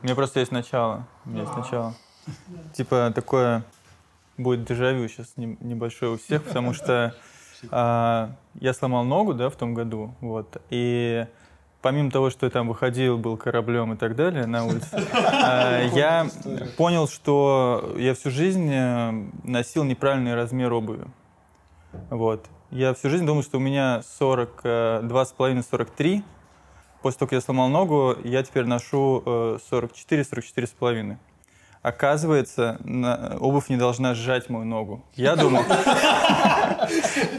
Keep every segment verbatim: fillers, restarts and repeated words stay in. У меня просто есть начало. У меня есть начало. Типа такое будет дежавю сейчас небольшое у всех, потому что а, я сломал ногу, да, в том году. Вот. И помимо того, что я там выходил, был кораблем и так далее на улице, я понял, что я всю жизнь носил неправильный размер обуви. Вот. Я всю жизнь думал, что у меня сорок два с половиной - сорок три. После того, как я сломал ногу, я теперь ношу сорок четыре - сорок четыре с половиной. Оказывается, обувь не должна сжать мою ногу. Я думал,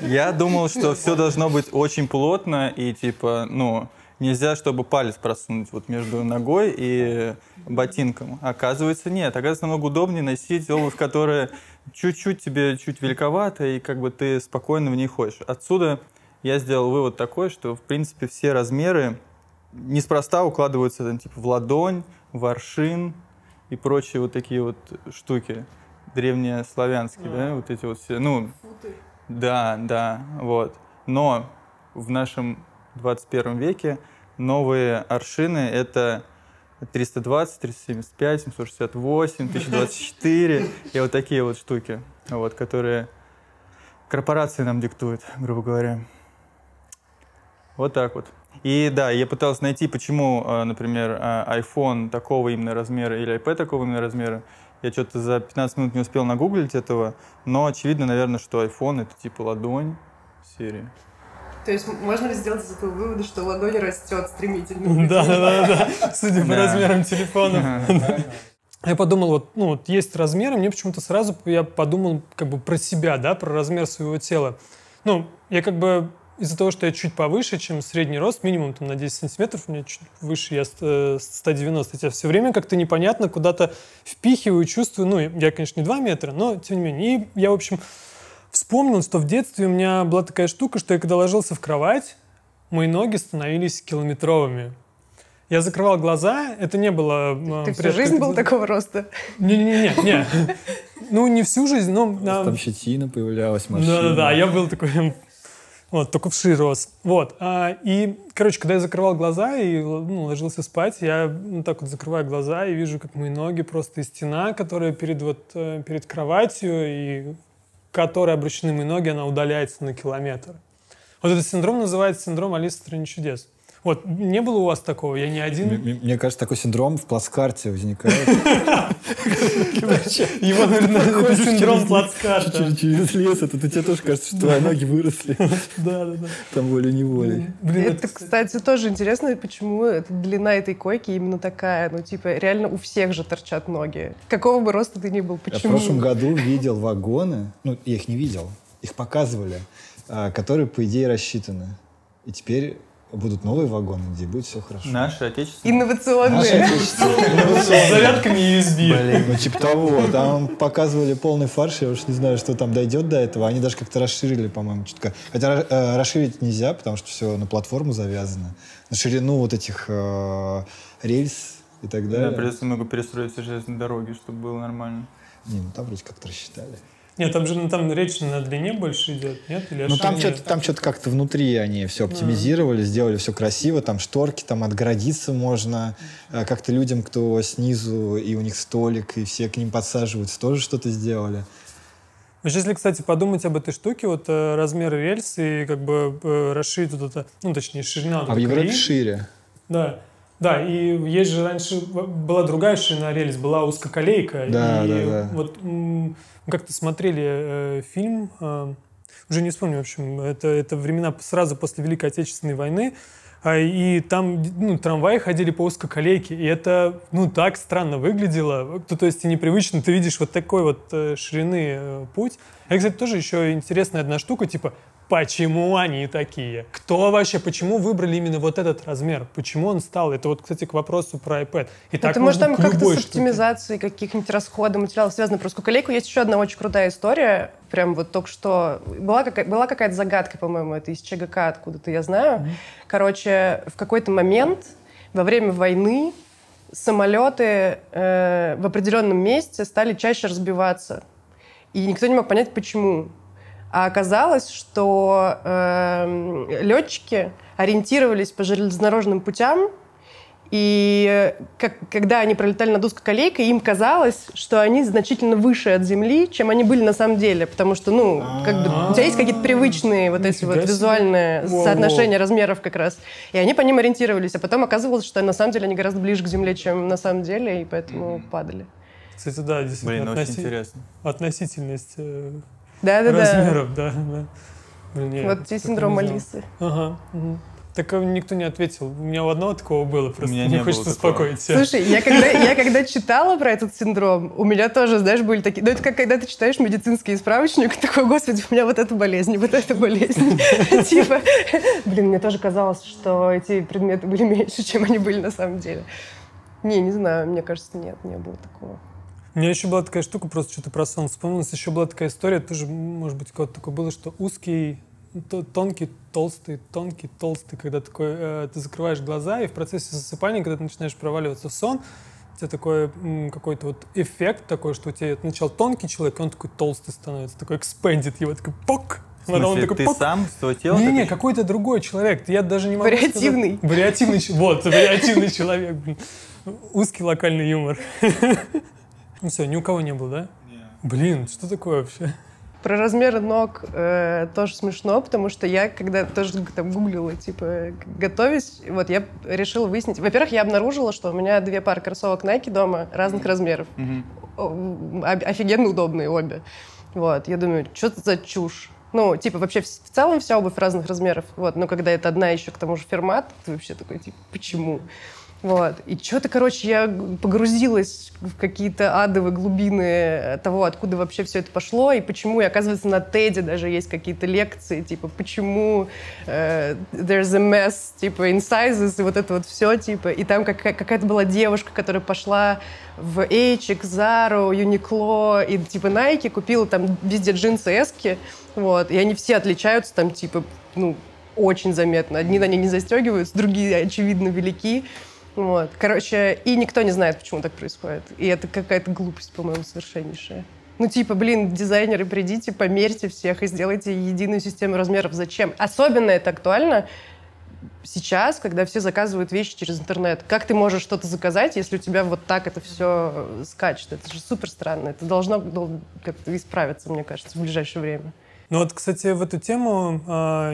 я думал, что все должно быть очень плотно и типа, ну, нельзя, чтобы палец просунуть вот между ногой и ботинком. Оказывается, нет. Оказывается, намного удобнее носить обувь, которая чуть-чуть тебе чуть великовата, и как бы ты спокойно в ней ходишь. Отсюда я сделал вывод такой, что, в принципе, все размеры неспроста укладываются там, типа, в ладонь, в аршин и прочие вот такие вот штуки древнеславянские, yeah. да, вот эти вот все, ну, футы. Да, да, вот. Но в нашем двадцать первом веке новые аршины — это триста двадцать, триста семьдесят пять, семьсот шестьдесят восемь, тысяча двадцать четыре и вот такие вот штуки, вот, которые корпорации нам диктуют, грубо говоря. Вот так вот. И да, я пытался найти, почему, например, iPhone такого именно размера или iPad такого именно размера. Я что-то за пятнадцать минут не успел нагуглить этого, но очевидно, наверное, что iPhone — это типа ладонь серии. То есть можно ли сделать из этого вывода, что ладонь растет стремительно? Да, да, да, судя по размерам телефона. Я подумал, вот, ну, вот есть размеры, мне почему-то сразу я подумал как бы про себя, да, про размер своего тела. Ну, я как бы... Из-за того, что я чуть повыше, чем средний рост, минимум там, на десять сантиметров, у меня чуть выше, я сто девяносто, я тебя все время как-то непонятно куда-то впихиваю, чувствую, ну, я, конечно, не два метра, но тем не менее. И я, в общем, вспомнил, что в детстве у меня была такая штука, что я когда ложился в кровать, мои ноги становились километровыми. Я закрывал глаза, это не было... Ты всю жизнь был такого роста? Не-не-не, не. Ну, не всю жизнь, но... Там щетина появлялась, морщина. Да-да-да, я был такой... Вот, только вши рос. Вот. А, и, короче, когда я закрывал глаза и ну, ложился спать, я ну, так вот закрываю глаза и вижу, как мои ноги просто и стена, которая перед, вот, перед кроватью, и к которой обращены мои ноги, она удаляется на километр. Вот этот синдром называется синдром Алисы в стране чудес. Вот, не было у вас такого? Я не один? Мне, мне кажется, такой синдром в плацкарте возникает. Его, наверное, синдром плацкарта. Через лес, это тебе тоже кажется, что твои ноги выросли. Да, да, да. Там волей-неволей. Это, кстати, тоже интересно, почему длина этой койки именно такая. Ну, типа, реально у всех же торчат ноги. Какого бы роста ты ни был, почему? Я в прошлом году видел вагоны, ну, я их не видел, их показывали, которые, по идее, рассчитаны. И теперь... Будут новые вагоны, где будет все хорошо. Наши отечественные. Инновационные. Наши отечественные. С зарядками ю эс би. Блин, ну типа того. Там показывали полный фарш, я уж не знаю, что там дойдет до этого. Они даже как-то расширили, по-моему, чутка. Хотя э, расширить нельзя, потому что все на платформу завязано. На ширину вот этих э, рельс и так далее. Да, придется много перестроить все железные дороги, чтобы было нормально. Не, ну там вроде как-то рассчитали. Нет, там же там речь на длине больше идет, нет? Или ну, там что-то, там что-то как-то внутри они все оптимизировали, а. Сделали все красиво, там шторки, там отгородиться можно. Как-то людям, кто снизу, и у них столик, и все к ним подсаживаются, тоже что-то сделали. Если, кстати, подумать об этой штуке, вот размеры рельс и как бы расширить вот это, ну, точнее, ширина. А в Европе шире. Да. Да, и есть же раньше была другая ширина рельс, была узкоколейка. Да, и да, да. Вот мы как-то смотрели э, фильм, э, уже не вспомню, в общем, это, это времена сразу после Великой Отечественной войны, э, и там ну, трамваи ходили по узкоколейке, и это ну, так странно выглядело, то, то есть и непривычно, ты видишь вот такой вот э, ширины э, путь. И, кстати, тоже еще интересная одна штука, типа, почему они такие? Кто вообще, почему выбрали именно вот этот размер? Почему он стал? Это вот, кстати, к вопросу про iPad. И так это может там как-то с оптимизацией каких-нибудь расходов, материалов связано. Про скуколейку есть еще одна очень крутая история. Прям вот только что... Была, какая- была какая-то загадка, по-моему, это из ЧГК откуда-то, я знаю. Mm-hmm. Короче, в какой-то момент во время войны самолеты э, в определенном месте стали чаще разбиваться. И никто не мог понять, почему. А оказалось, что э, летчики ориентировались по железнодорожным путям И как, когда они пролетали над узкой колейкой, им казалось, что они значительно выше от земли, чем они были на самом деле. Потому что, ну, как бы, у тебя есть какие-то привычные вот эти вот визуальные соотношения размеров как раз. И они по ним ориентировались. А потом оказывалось, что на самом деле они гораздо ближе к земле, чем на самом деле, и поэтому падали. Кстати, да, действительно. Блин, относи... очень интересно. Относительность э... да, да, размеров, да. да, да. Блин, вот тебе синдром Алисы. Ага, угу. Так никто не ответил. У меня у одного такого было, просто не, не хочется успокоить себя. Слушай, я когда, я когда читала про этот синдром, у меня тоже, знаешь, были такие... Ну, это как когда ты читаешь медицинский справочник, такой, господи, у меня вот эта болезнь, вот эта болезнь. Типа, блин, мне тоже казалось, что эти предметы были меньше, чем они были на самом деле. Не, не знаю, мне кажется, нет, не было такого. У меня еще была такая штука, просто что-то про сон вспомнилось, еще была такая история, тоже, может быть, у кого-то такое было, что узкий... Тонкий, толстый, тонкий, толстый, когда такой, э, ты закрываешь глаза, и в процессе засыпания, когда ты начинаешь проваливаться в сон, у тебя такой м, какой-то вот эффект такой, что у тебя сначала тонкий человек, и он такой толстый становится, такой экспендит его, такой пок! В смысле, он такой, ты пок! Сам свое тело? Не, не, какой-то другой человек, я даже не могу вариативный. Сказать. Вариативный. Вот, вариативный человек, блин. Узкий локальный юмор. Ну все, ни у кого не было, да? Блин, что такое вообще? Про размеры ног э, тоже смешно, потому что я, когда тоже там гуглила, типа, готовясь, вот я решила выяснить. Во-первых, я обнаружила, что у меня две пары кроссовок Nike дома разных размеров. Mm-hmm. О- офигенно удобные обе. Вот, я думаю, что это за чушь? Ну, типа, вообще в целом вся обувь разных размеров. Вот, но когда это одна еще к тому же фирма, ты вообще такой, типа, почему? Вот. И что-то, короче, я погрузилась в какие-то адовые глубины того, откуда вообще все это пошло, и почему, и оказывается, на Теди даже есть какие-то лекции, типа, почему uh, there's a mess, типа, in sizes, и вот это вот все, типа. И там какая- какая-то была девушка, которая пошла в H, Зару, Юникло и, типа, Nike, купила там везде джинсы эски, вот, и они все отличаются там, типа, ну, очень заметно. Одни на ней не застегиваются, другие, очевидно, велики. Вот. Короче, и никто не знает, почему так происходит. И это какая-то глупость, по-моему, совершеннейшая. Ну, типа, блин, дизайнеры, придите, померьте всех и сделайте единую систему размеров. Зачем? Особенно это актуально сейчас, когда все заказывают вещи через интернет. Как ты можешь что-то заказать, если у тебя вот так это все скачет? Это же супер странно. Это должно как-то исправиться, мне кажется, в ближайшее время. Ну вот, кстати, в эту тему,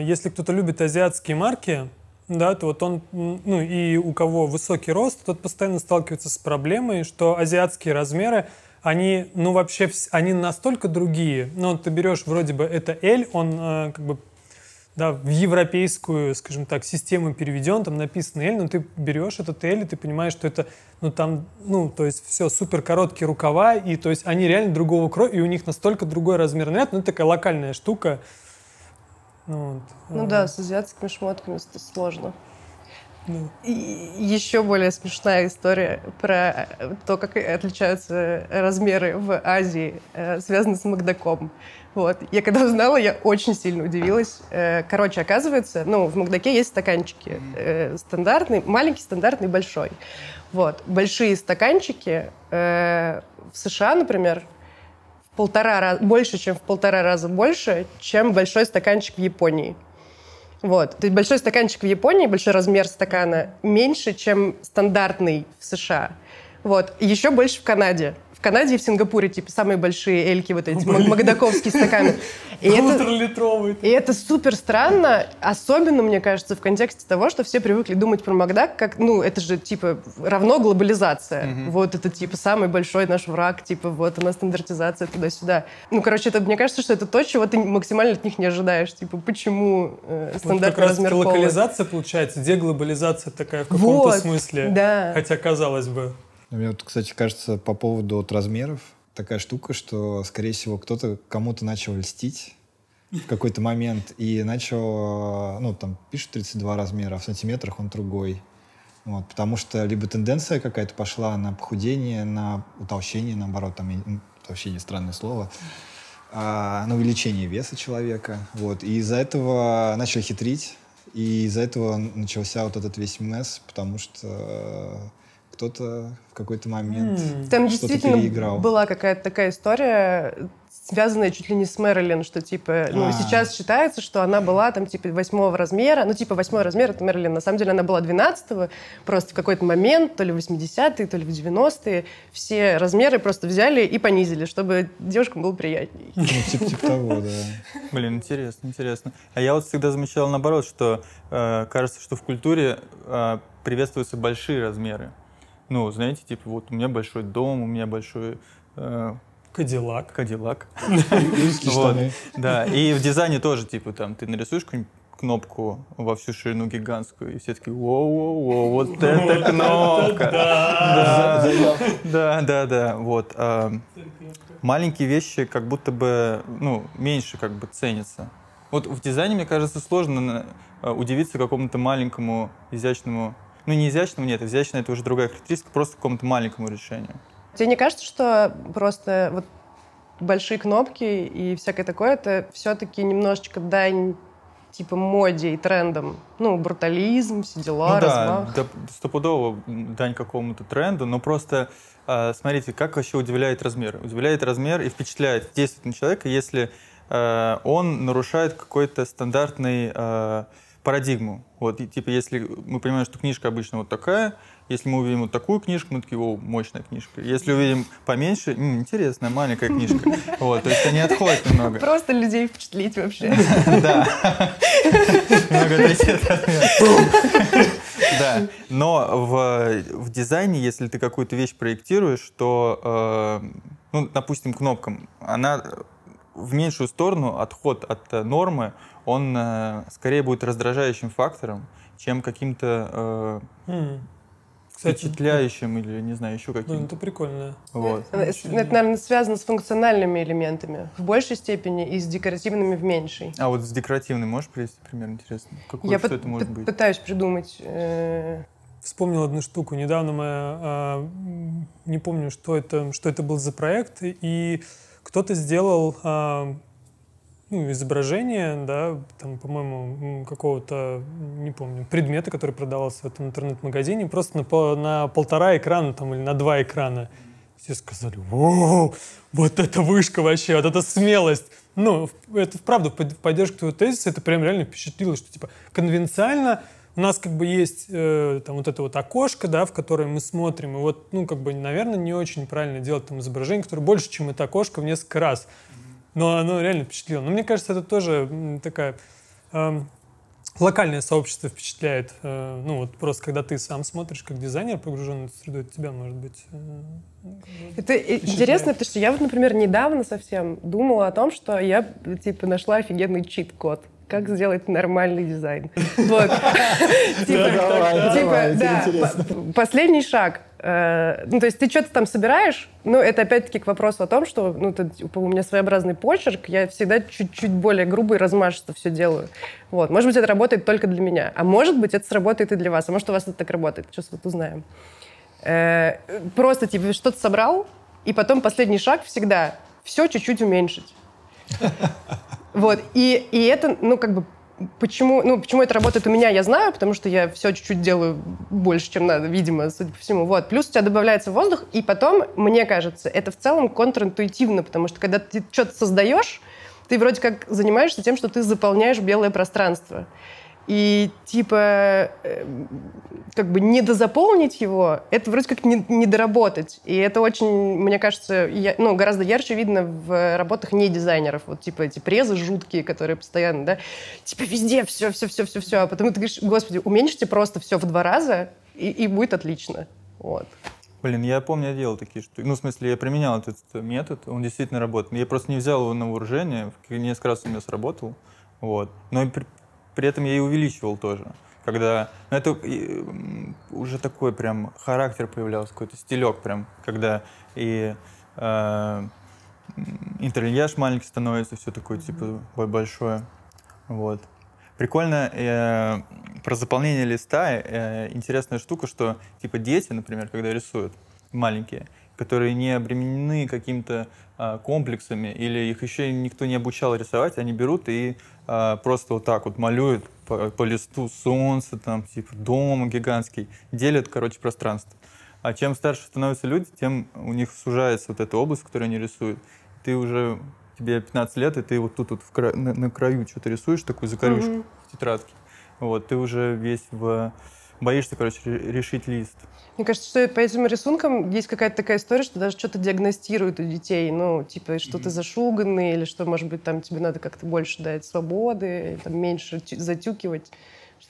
если кто-то любит азиатские марки, да, то вот он, ну и у кого высокий рост, тот постоянно сталкивается с проблемой, что азиатские размеры, они, ну вообще, они настолько другие. Ну, ты берешь вроде бы это L, он э, как бы, да, в европейскую, скажем так, систему переведен, там написано L, но ты берешь этот L, и ты понимаешь, что это, ну там, ну, то есть все, супер короткие рукава, и то есть они реально другого кроя, и у них настолько другой размер. Нет, ну это такая локальная штука. Ну, вот. ну а... да, с азиатскими шмотками это сложно. Ну. И еще более смешная история про то, как отличаются размеры в Азии, связана с Макдаком. Вот. Я когда узнала, я очень сильно удивилась. Короче, оказывается, ну, в Макдаке есть стаканчики. Стандартный, маленький, стандартный, большой. Вот. Большие стаканчики в США, например, полтора раз, больше, чем в полтора раза больше, чем большой стаканчик в Японии. Вот. То есть большой стаканчик в Японии, большой размер стакана, меньше, чем стандартный в США. Вот. Еще больше в Канаде. В Канаде и в Сингапуре, типа, самые большие эльки, вот эти Блин. макдаковские стаканы. И это, и это супер странно, особенно, мне кажется, в контексте того, что все привыкли думать про Макдак, как, ну, это же, типа, равно глобализация. Mm-hmm. Вот это, типа, самый большой наш враг, типа, вот она стандартизация туда-сюда. Ну, короче, это, мне кажется, что это то, чего ты максимально от них не ожидаешь. Типа, почему э, стандартный вот размер пола? Как раз локализация, получается, деглобализация такая в каком-то вот, смысле. Да. Хотя, казалось бы. Мне вот, кстати, кажется, по поводу от размеров такая штука, что, скорее всего, кто-то кому-то начал льстить в какой-то момент и начал, ну, там, пишут тридцать два размера, а в сантиметрах он другой. Вот, потому что либо тенденция какая-то пошла на похудение, на утолщение, наоборот, там, утолщение — странное слово, а, на увеличение веса человека. Вот, и из-за этого начали хитрить, и из-за этого начался вот этот весь месс, потому что... кто-то в какой-то момент mm. что-то переиграл. Там действительно была какая-то такая история связанная чуть ли не с Мэрилин, что типа, ну, а-а-а. Сейчас считается, что она была там типа восьмого размера, ну, типа восьмой размер — это Мэрилин, на самом деле она была двенадцатого, просто в какой-то момент, то ли в восьмидесятые, то ли в девяностые, все размеры просто взяли и понизили, чтобы девушкам было приятней. Ну, типа, типа того, да. Блин, интересно, интересно. А я вот всегда замечал наоборот, что э, кажется, что в культуре э, приветствуются большие размеры. Ну, знаете, типа, вот у меня большой дом, у меня большой... Э, Кадиллак. Кадиллак. Узкие штаны. Да, и в дизайне тоже, типа, там, ты нарисуешь какую-нибудь кнопку во всю ширину гигантскую, и все такие, воу-воу-воу, вот эта кнопка. Да, да, да, да, вот. Маленькие вещи как будто бы, ну, меньше как бы ценятся. Вот в дизайне, мне кажется, сложно удивиться какому-то маленькому, изящному, ну, не изящному, нет, изящное — это уже другая характеристика, просто какому-то маленькому решению. Тебе не кажется, что просто вот большие кнопки и всякое такое — это все-таки немножечко дань типа моде и трендам? Ну, брутализм, все дела, ну, размах. Да, стопудово дань какому-то тренду, но просто э, смотрите, как вообще удивляет размер. Удивляет размер и впечатляет действительно человека, если э, он нарушает какой-то стандартный э, парадигму. Вот, и, типа, если мы понимаем, что книжка обычно вот такая, если мы увидим вот такую книжку, мы такие, о, мощная книжка. Если увидим поменьше, м, интересная, маленькая книжка. Вот, то есть они отходят немного. Просто людей впечатлить вообще. Да. Да. Но в дизайне, если ты какую-то вещь проектируешь, то, ну, допустим, кнопкам, она в меньшую сторону, отход от нормы, он скорее будет раздражающим фактором, чем каким-то... Кстати, впечатляющим, или, не знаю, еще каким-то. Ну, это прикольно. Вот. Это, наверное, связано с функциональными элементами в большей степени и с декоративными в меньшей. А вот с декоративной можешь привести пример, интересно? Какой, Я что п- это может п- быть? Я пытаюсь придумать. Вспомнил одну штуку. Недавно мы... А, не помню, что это, что это был за проект, и кто-то сделал а, ну, изображение, да, там, по-моему, какого-то, не помню, предмета, который продавался в этом интернет-магазине, просто на, на полтора экрана там, или на два экрана. Все сказали, вау, вот эта вышка вообще, вот эта смелость. Ну, это правда, в поддержку твоего тезиса, это прям реально впечатлило, что типа конвенциально у нас как бы есть э, там вот это вот окошко, да, в которое мы смотрим, и вот, ну, как бы, наверное, не очень правильно делать там изображение, которое больше, чем это окошко в несколько раз. Но оно реально впечатлило. Но мне кажется, это тоже такая... Э, локальное сообщество впечатляет. Э, ну вот просто, когда ты сам смотришь, как дизайнер погружен в среду, это тебя, может быть, э, это впечатляет. Интересно, потому что я вот, например, недавно совсем думала о том, что я, типа, нашла офигенный чит-код. Как сделать нормальный дизайн. Вот. Типа, да. Последний шаг. Ну, то есть ты что-то там собираешь, но это опять-таки к вопросу о том, что у меня своеобразный почерк, я всегда чуть-чуть более грубо и размашисто все делаю. Вот. Может быть, это работает только для меня. А может быть, это сработает и для вас. А может, у вас это так работает. Сейчас вот узнаем. Просто, типа, что-то собрал, и потом последний шаг всегда все чуть-чуть уменьшить. Вот, и, и это, ну, как бы, почему, ну, почему это работает у меня, я знаю, потому что я все чуть-чуть делаю больше, чем надо, видимо, судя по всему. Вот, плюс у тебя добавляется воздух, и потом, мне кажется, это в целом контринтуитивно, потому что, когда ты что-то создаешь, ты вроде как занимаешься тем, что ты заполняешь белое пространство. И, типа, как бы недозаполнить его, это вроде как не, недоработать. И это очень, мне кажется, я, ну, гораздо ярче видно в работах не дизайнеров. Вот, типа, эти презы жуткие, которые постоянно, да, типа, везде все-все-все-все-все. А потом ты говоришь, господи, уменьшите просто все в два раза, и, и будет отлично. Вот. Блин, я помню, я делал такие штуки. Ну, в смысле, я применял этот метод, он действительно работает. Я просто не взял его на вооружение, несколько раз у меня сработал. Вот. Но и при... При этом я и увеличивал тоже, когда... Ну, это уже такой прям характер появлялся, какой-то стилек прям, когда и э, интерьерж маленький становится, все такое, типа, большое. Вот. Прикольно э, про заполнение листа. Э, интересная штука, что, типа, дети, например, когда рисуют, маленькие, которые не обременены какими-то э, комплексами, или их еще никто не обучал рисовать, они берут и э, просто вот так вот малюют по, по листу солнце, там, типа, дом гигантский, делят, короче, пространство. А чем старше становятся люди, тем у них сужается вот эта область, которую они рисуют. Ты уже тебе пятнадцать лет, и ты вот тут вот в кра... на, на краю что-то рисуешь, такую закорючку mm-hmm. в тетрадке. Вот, ты уже весь в... Боишься, короче, решить лист. Мне кажется, что по этим рисункам есть какая-то такая история, что даже что-то диагностируют у детей. Ну, типа, что mm-hmm. ты зашуганный, или что, может быть, там тебе надо как-то больше дать свободы, или, там, меньше тю- затюкивать.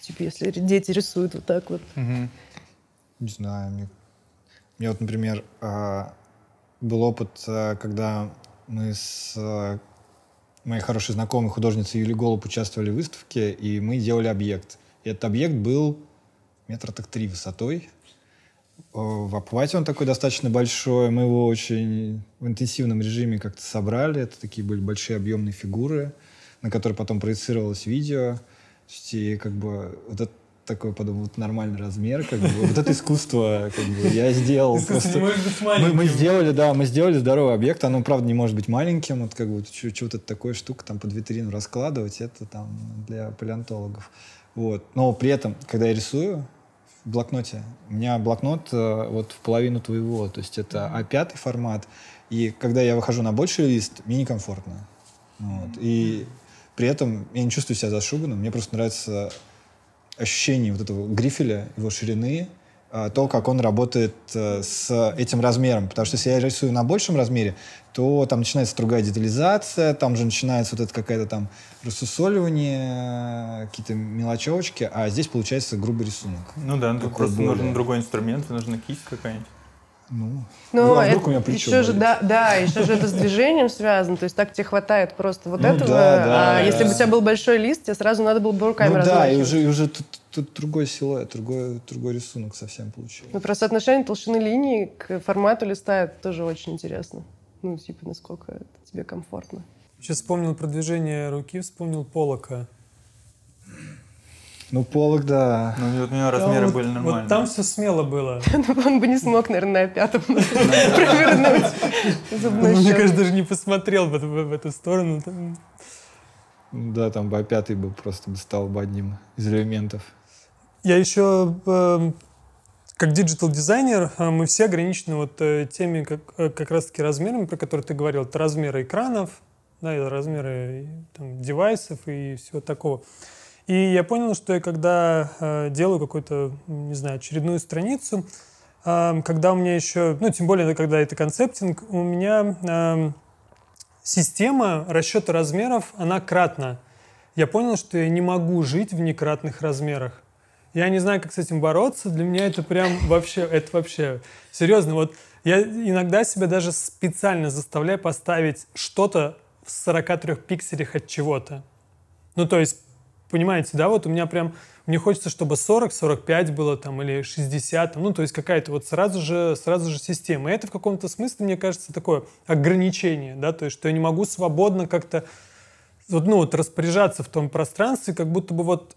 Типа, если дети рисуют вот так вот. Mm-hmm. Не знаю. Мне, мне вот, например, был опыт, когда мы с моей хорошей знакомой художницей Юлией Голуб участвовали в выставке, и мы делали объект. И этот объект был метра так три высотой. В обхвате он такой достаточно большой. Мы его очень в интенсивном режиме как-то собрали. Это такие были большие объемные фигуры, на которые потом проецировалось видео. И как бы вот это такой, подумал, вот нормальный размер. Как бы, вот это искусство как бы, я сделал. Просто... Мы, мы сделали, да, мы сделали здоровый объект. Оно, правда, не может быть маленьким. Вот как бы чего-то такое штука там под витрину раскладывать. Это там для палеонтологов. Вот. Но при этом, когда я рисую, в блокноте. У меня блокнот э, вот в половину твоего, то есть это а пять формат. И когда я выхожу на больший лист, мне некомфортно. Вот. И при этом я не чувствую себя зашуганным. Мне просто нравится ощущение вот этого грифеля, его ширины, э, то, как он работает э, с этим размером. Потому что если я рисую на большем размере, то там начинается другая детализация, там же начинается вот это какое-то там рассусоливание, какие-то мелочевочки, а здесь получается грубый рисунок. Ну да, ну, просто более. Нужен другой инструмент, нужна кисть какая-нибудь. Ну, ну, ну а вдруг у меня плечо еще же, да, да, еще же это с движением связано, то есть так тебе хватает просто вот ну, этого, да, да, а если бы у тебя был большой лист, тебе сразу надо было бы руками ну, размахивать. Да, и уже, и уже тут, тут другой силуэт, другой, другой рисунок совсем получился. Ну просто отношение толщины линии к формату листа это тоже очень интересно. Ну, типа, насколько это тебе комфортно. Сейчас вспомнил про движение руки, вспомнил Поллока. Ну, Поллок, да. Ну, вот у него размеры были нормальные. Вот там все смело было. Он бы не смог, наверное, на пятом провернуть зубной щёткой. Мне кажется, даже не посмотрел в эту сторону. Да, там бы а пять бы просто стал бы одним из элементов. Я еще... Как диджитал-дизайнер мы все ограничены вот теми как, как раз-таки размерами, про которые ты говорил. Это размеры экранов, да, и размеры там, девайсов и всего такого. И я понял, что я когда э, делаю какую-то, не знаю, очередную страницу, э, когда у меня еще, ну, тем более, когда это концептинг, у меня э, система расчета размеров, она кратна. Я понял, что я не могу жить в некратных размерах. Я не знаю, как с этим бороться. Для меня это прям вообще, это вообще серьезно. Вот я иногда себя даже специально заставляю поставить что-то в сорока трёх пикселях от чего-то. Ну, то есть, понимаете, да, вот у меня прям, мне хочется, чтобы сорок, сорок пять было там или шестьдесят, там, ну, то есть какая-то вот сразу же, сразу же система. И это в каком-то смысле, мне кажется, такое ограничение, да, то есть, что я не могу свободно как-то, вот, ну, вот распоряжаться в том пространстве, как будто бы вот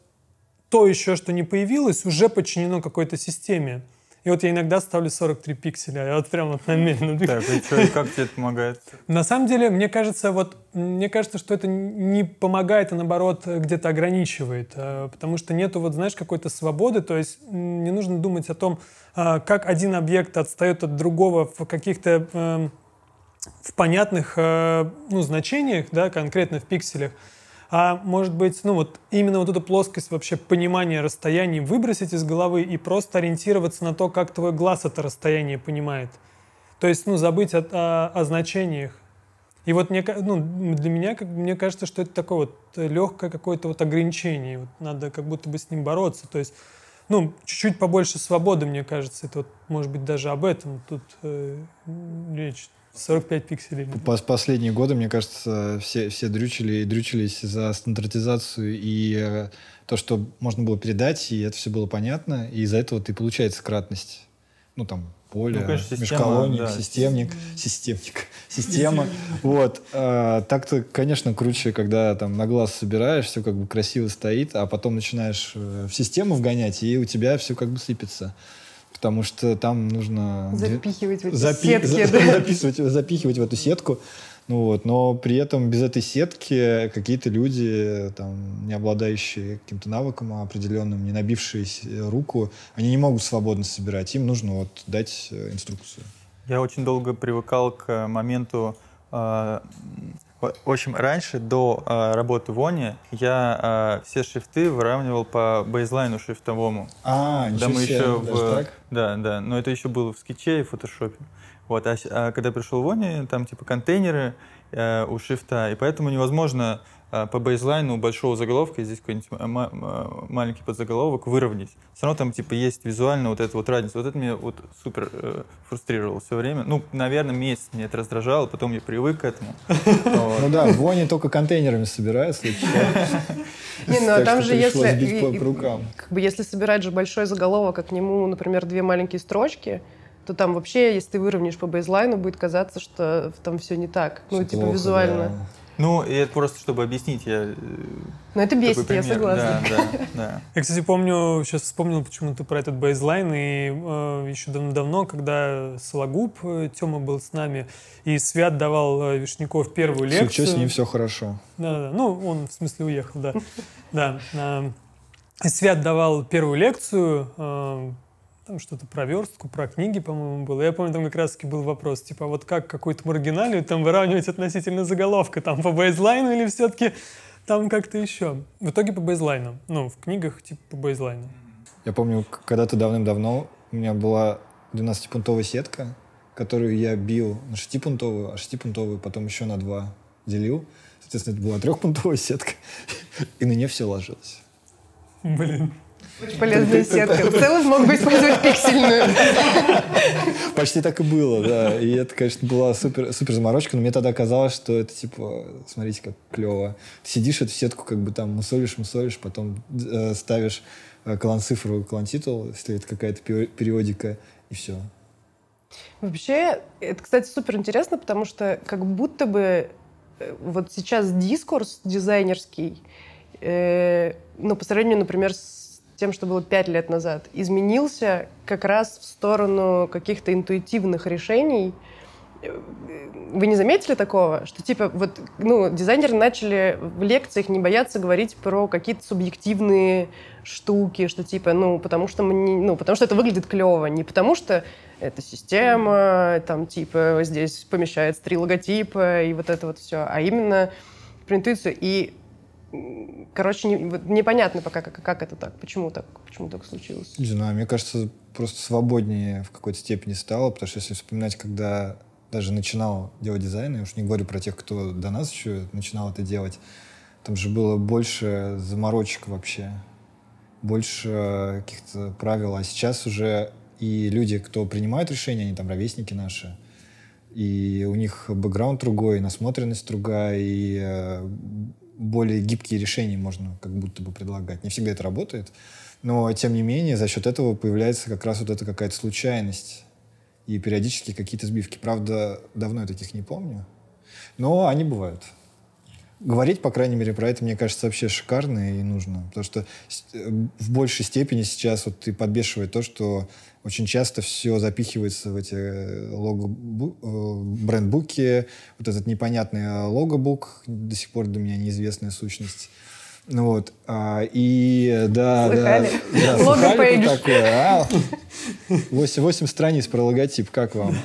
то еще, что не появилось, уже подчинено какой-то системе. И вот я иногда ставлю сорок три пикселя. Я вот прям вот намеренно... Так, и что, и как тебе это помогает? На самом деле, мне кажется, вот, мне кажется, что это не помогает, а наоборот где-то ограничивает. Потому что нету, вот, знаешь, какой-то свободы. То есть не нужно думать о том, как один объект отстает от другого в каких-то в понятных, ну, значениях, да, конкретно в пикселях. А может быть, ну вот именно вот эту плоскость вообще понимания расстояний выбросить из головы и просто ориентироваться на то, как твой глаз это расстояние понимает. То есть, ну, забыть о, о, о значениях. И вот мне, ну, для меня, как, мне кажется, что это такое вот легкое какое-то вот ограничение. Вот надо как будто бы с ним бороться. То есть, ну, чуть-чуть побольше свободы, мне кажется. Это вот, может быть, даже об этом тут э, речь. сорок пять пикселей. Последние годы, мне кажется, все, все дрючили и дрючились за стандартизацию и то, что можно было передать, и это все было понятно, и из-за этого и получается кратность. Ну, там, поле, ну, конечно, система, межколонник, да. системник, системник, система. Вот. А, так-то, конечно, круче, когда там на глаз собираешь, все как бы красиво стоит, а потом начинаешь в систему вгонять, и у тебя все как бы сыпется. Потому что там нужно... Запихивать в эти запи... сетки. Да? Записывать, запихивать в эту сетку. Ну вот. Но при этом без этой сетки какие-то люди, там, не обладающие каким-то навыком определенным, не набившие руку, они не могут свободно собирать. Им нужно вот дать инструкцию. Я очень долго привыкал к моменту э, В общем, раньше, до э, работы Вони, я э, все шрифты выравнивал по бейзлайну шрифтовому. А, да, мы еще в, так? Да, да, но это еще было в Sketch и в Фотошопе. Вот, а, а когда пришел Вони, там типа контейнеры э, у шрифта, и поэтому невозможно э, по бейзлайну большого заголовка, здесь какой-нибудь ма- ма- маленький подзаголовок, выровнять. Все равно там типа есть визуально вот эта вот разница. Вот это меня вот супер э, фрустрировало все время. Ну, наверное, месяц меня это раздражало, потом я привык к этому. Ну да, Вони только контейнерами собираются. Не, ну а там же, если собирать же большой заголовок, а к нему, например, две маленькие строчки, то там вообще, если ты выровняешь по бейзлайну, будет казаться, что там все не так. Ну, плохо, типа, визуально. Да. Ну, и это просто, чтобы объяснить, я... Ну, это бесит, я согласна. Да, да, да. Я, кстати, помню, сейчас вспомнил почему-то про этот бейзлайн, и э, еще давно, когда Сологуб, Тёма был с нами, и Свят давал Вишняков первую лекцию. Сейчас с ним все хорошо. Да, да, ну, он, в смысле, уехал, да. Да. Свят давал первую лекцию, там что-то про верстку, про книги, по-моему, было. Я помню, там как раз-таки был вопрос, типа, вот как какую-то маргиналию там выравнивать относительно заголовка, там по бейзлайну или все-таки там как-то еще? В итоге по бейзлайну. Ну, в книгах типа по бейзлайну. Я помню, когда-то давным-давно у меня была двенадцатипунктовая сетка, которую я бил на шестипунктовую, а шестипунктовую потом еще на два делил. Соответственно, это была трехпунктовая сетка, и на нее все ложилось. Блин. Очень полезная сетка. В целом мог бы использовать пиксельную. Почти так и было, да. И это, конечно, была супер, супер заморочка, но мне тогда казалось, что это типа, смотрите, как клево. Ты сидишь эту сетку, как бы там мусолишь, мусолишь, потом э, ставишь э, колонцифру, колонтитул, если это какая-то периодика, и все. Вообще, это, кстати, супер интересно, потому что как будто бы э, вот сейчас дискурс дизайнерский, э, ну, по сравнению, например, с тем, что было пять лет назад, изменился как раз в сторону каких-то интуитивных решений. Вы не заметили такого? Что типа вот, ну, дизайнеры начали в лекциях не бояться говорить про какие-то субъективные штуки, что типа, ну, потому что, мне, ну, потому что это выглядит клево, не потому что это система, там, типа, здесь помещается три логотипа и вот это вот все, а именно про интуицию. И короче, не, непонятно пока, как, как это так, почему так, почему так случилось. Не знаю, мне кажется, просто свободнее в какой-то степени стало, потому что если вспоминать, когда даже начинал делать дизайн, я уж не говорю про тех, кто до нас еще начинал это делать, там же было больше заморочек вообще, больше каких-то правил, а сейчас уже и люди, кто принимают решения, они там ровесники наши, и у них бэкграунд другой, насмотренность другая, и... более гибкие решения можно как будто бы предлагать. Не всегда это работает, но, тем не менее, за счет этого появляется как раз вот эта какая-то случайность и периодически какие-то сбивки. Правда, давно я таких не помню, но они бывают. Говорить, по крайней мере, про это, мне кажется, вообще шикарно и нужно, потому что в большей степени сейчас вот и подбешивает то, что очень часто все запихивается в эти лого брендбуки, вот этот непонятный логобук, до сих пор для меня неизвестная сущность. Вот. И да, слыхали? Да, да, слыхали такое? восемь страниц про логотип, как вам?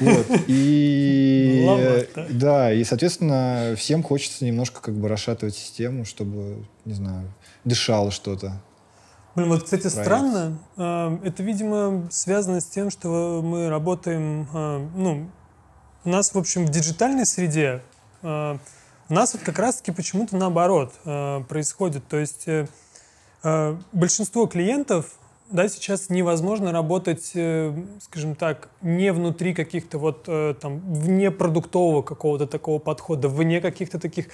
Вот. И, Ломат, да, и, соответственно, всем хочется немножко как бы расшатывать систему, чтобы, не знаю, дышало что-то. Блин, вот, кстати, странно. Это, видимо, связано с тем, что мы работаем... Ну, у нас, в общем, в диджитальной среде... У нас вот как раз-таки почему-то наоборот э, происходит. То есть э, э, большинство клиентов, да, сейчас невозможно работать, э, скажем так, не внутри каких-то вот, э, там, вне продуктового какого-то такого подхода, вне каких-то таких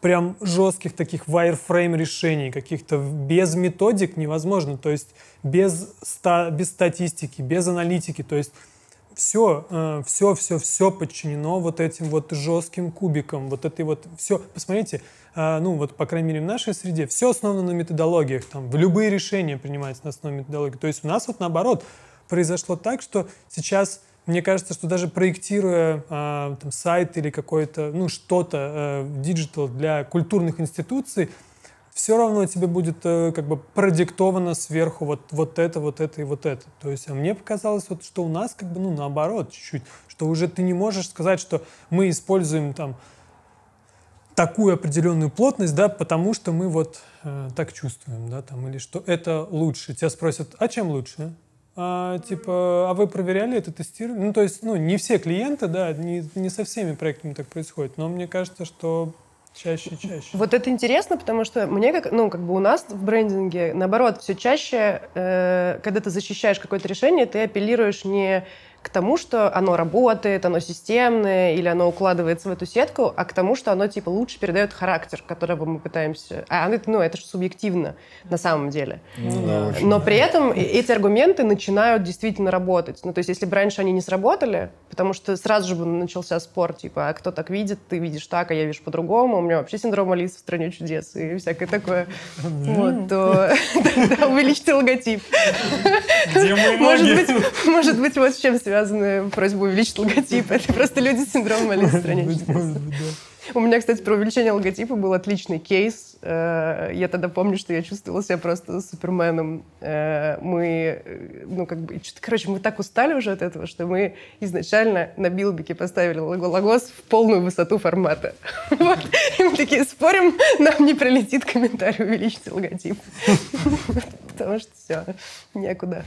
прям жестких таких wireframe решений, каких-то без методик невозможно. То есть без, ста, без статистики, без аналитики. То есть все, все, все, все подчинено вот этим вот жестким кубикам, вот этой вот все. Посмотрите, ну вот по крайней мере в нашей среде все основано на методологиях, там любые решения принимаются на основе методологии. То есть у нас вот наоборот произошло так, что сейчас мне кажется, что даже проектируя там, сайт или какое-то, ну что-то диджитал для культурных институций, все равно тебе будет как бы продиктовано сверху вот, вот это, вот это и вот это. То есть, а мне показалось, вот, что у нас как бы ну, наоборот чуть-чуть, что уже ты не можешь сказать, что мы используем там такую определенную плотность, да, потому что мы вот э, так чувствуем, да, там, или что это лучше. Тебя спросят, а чем лучше? А, типа, а вы проверяли это, тестировали? Ну, то есть, ну, не все клиенты, да, не, не со всеми проектами так происходит, но мне кажется, что чаще, чаще. Вот это интересно, потому что мне, как, ну, как бы у нас в брендинге, наоборот, все чаще, э, когда ты защищаешь какое-то решение, ты апеллируешь не к тому, что оно работает, оно системное, или оно укладывается в эту сетку, а к тому, что оно, типа, лучше передает характер, которого мы пытаемся... А, ну, это же субъективно, на самом деле. Ну, да, очень. Но при этом эти аргументы начинают действительно работать. Ну, то есть, если бы раньше они не сработали, потому что сразу же бы начался спор, типа, а кто так видит, ты видишь так, а я вижу по-другому, у меня вообще синдром Алисы в стране чудес и всякое такое. Вот, то увеличьте логотип. Может быть, вот с чем связаны просьбы увеличить логотип. Это просто люди с синдромом Алисы в стране чудес. У меня, кстати, про увеличение логотипа был отличный кейс. Я тогда помню, что я чувствовала себя просто суперменом. Мы, ну, как бы, короче, мы так устали уже от этого, что мы изначально на билбике поставили логос в полную высоту формата. Вот. И мы такие, спорим, нам не прилетит комментарий, увеличьте логотип. Потому что все, некуда.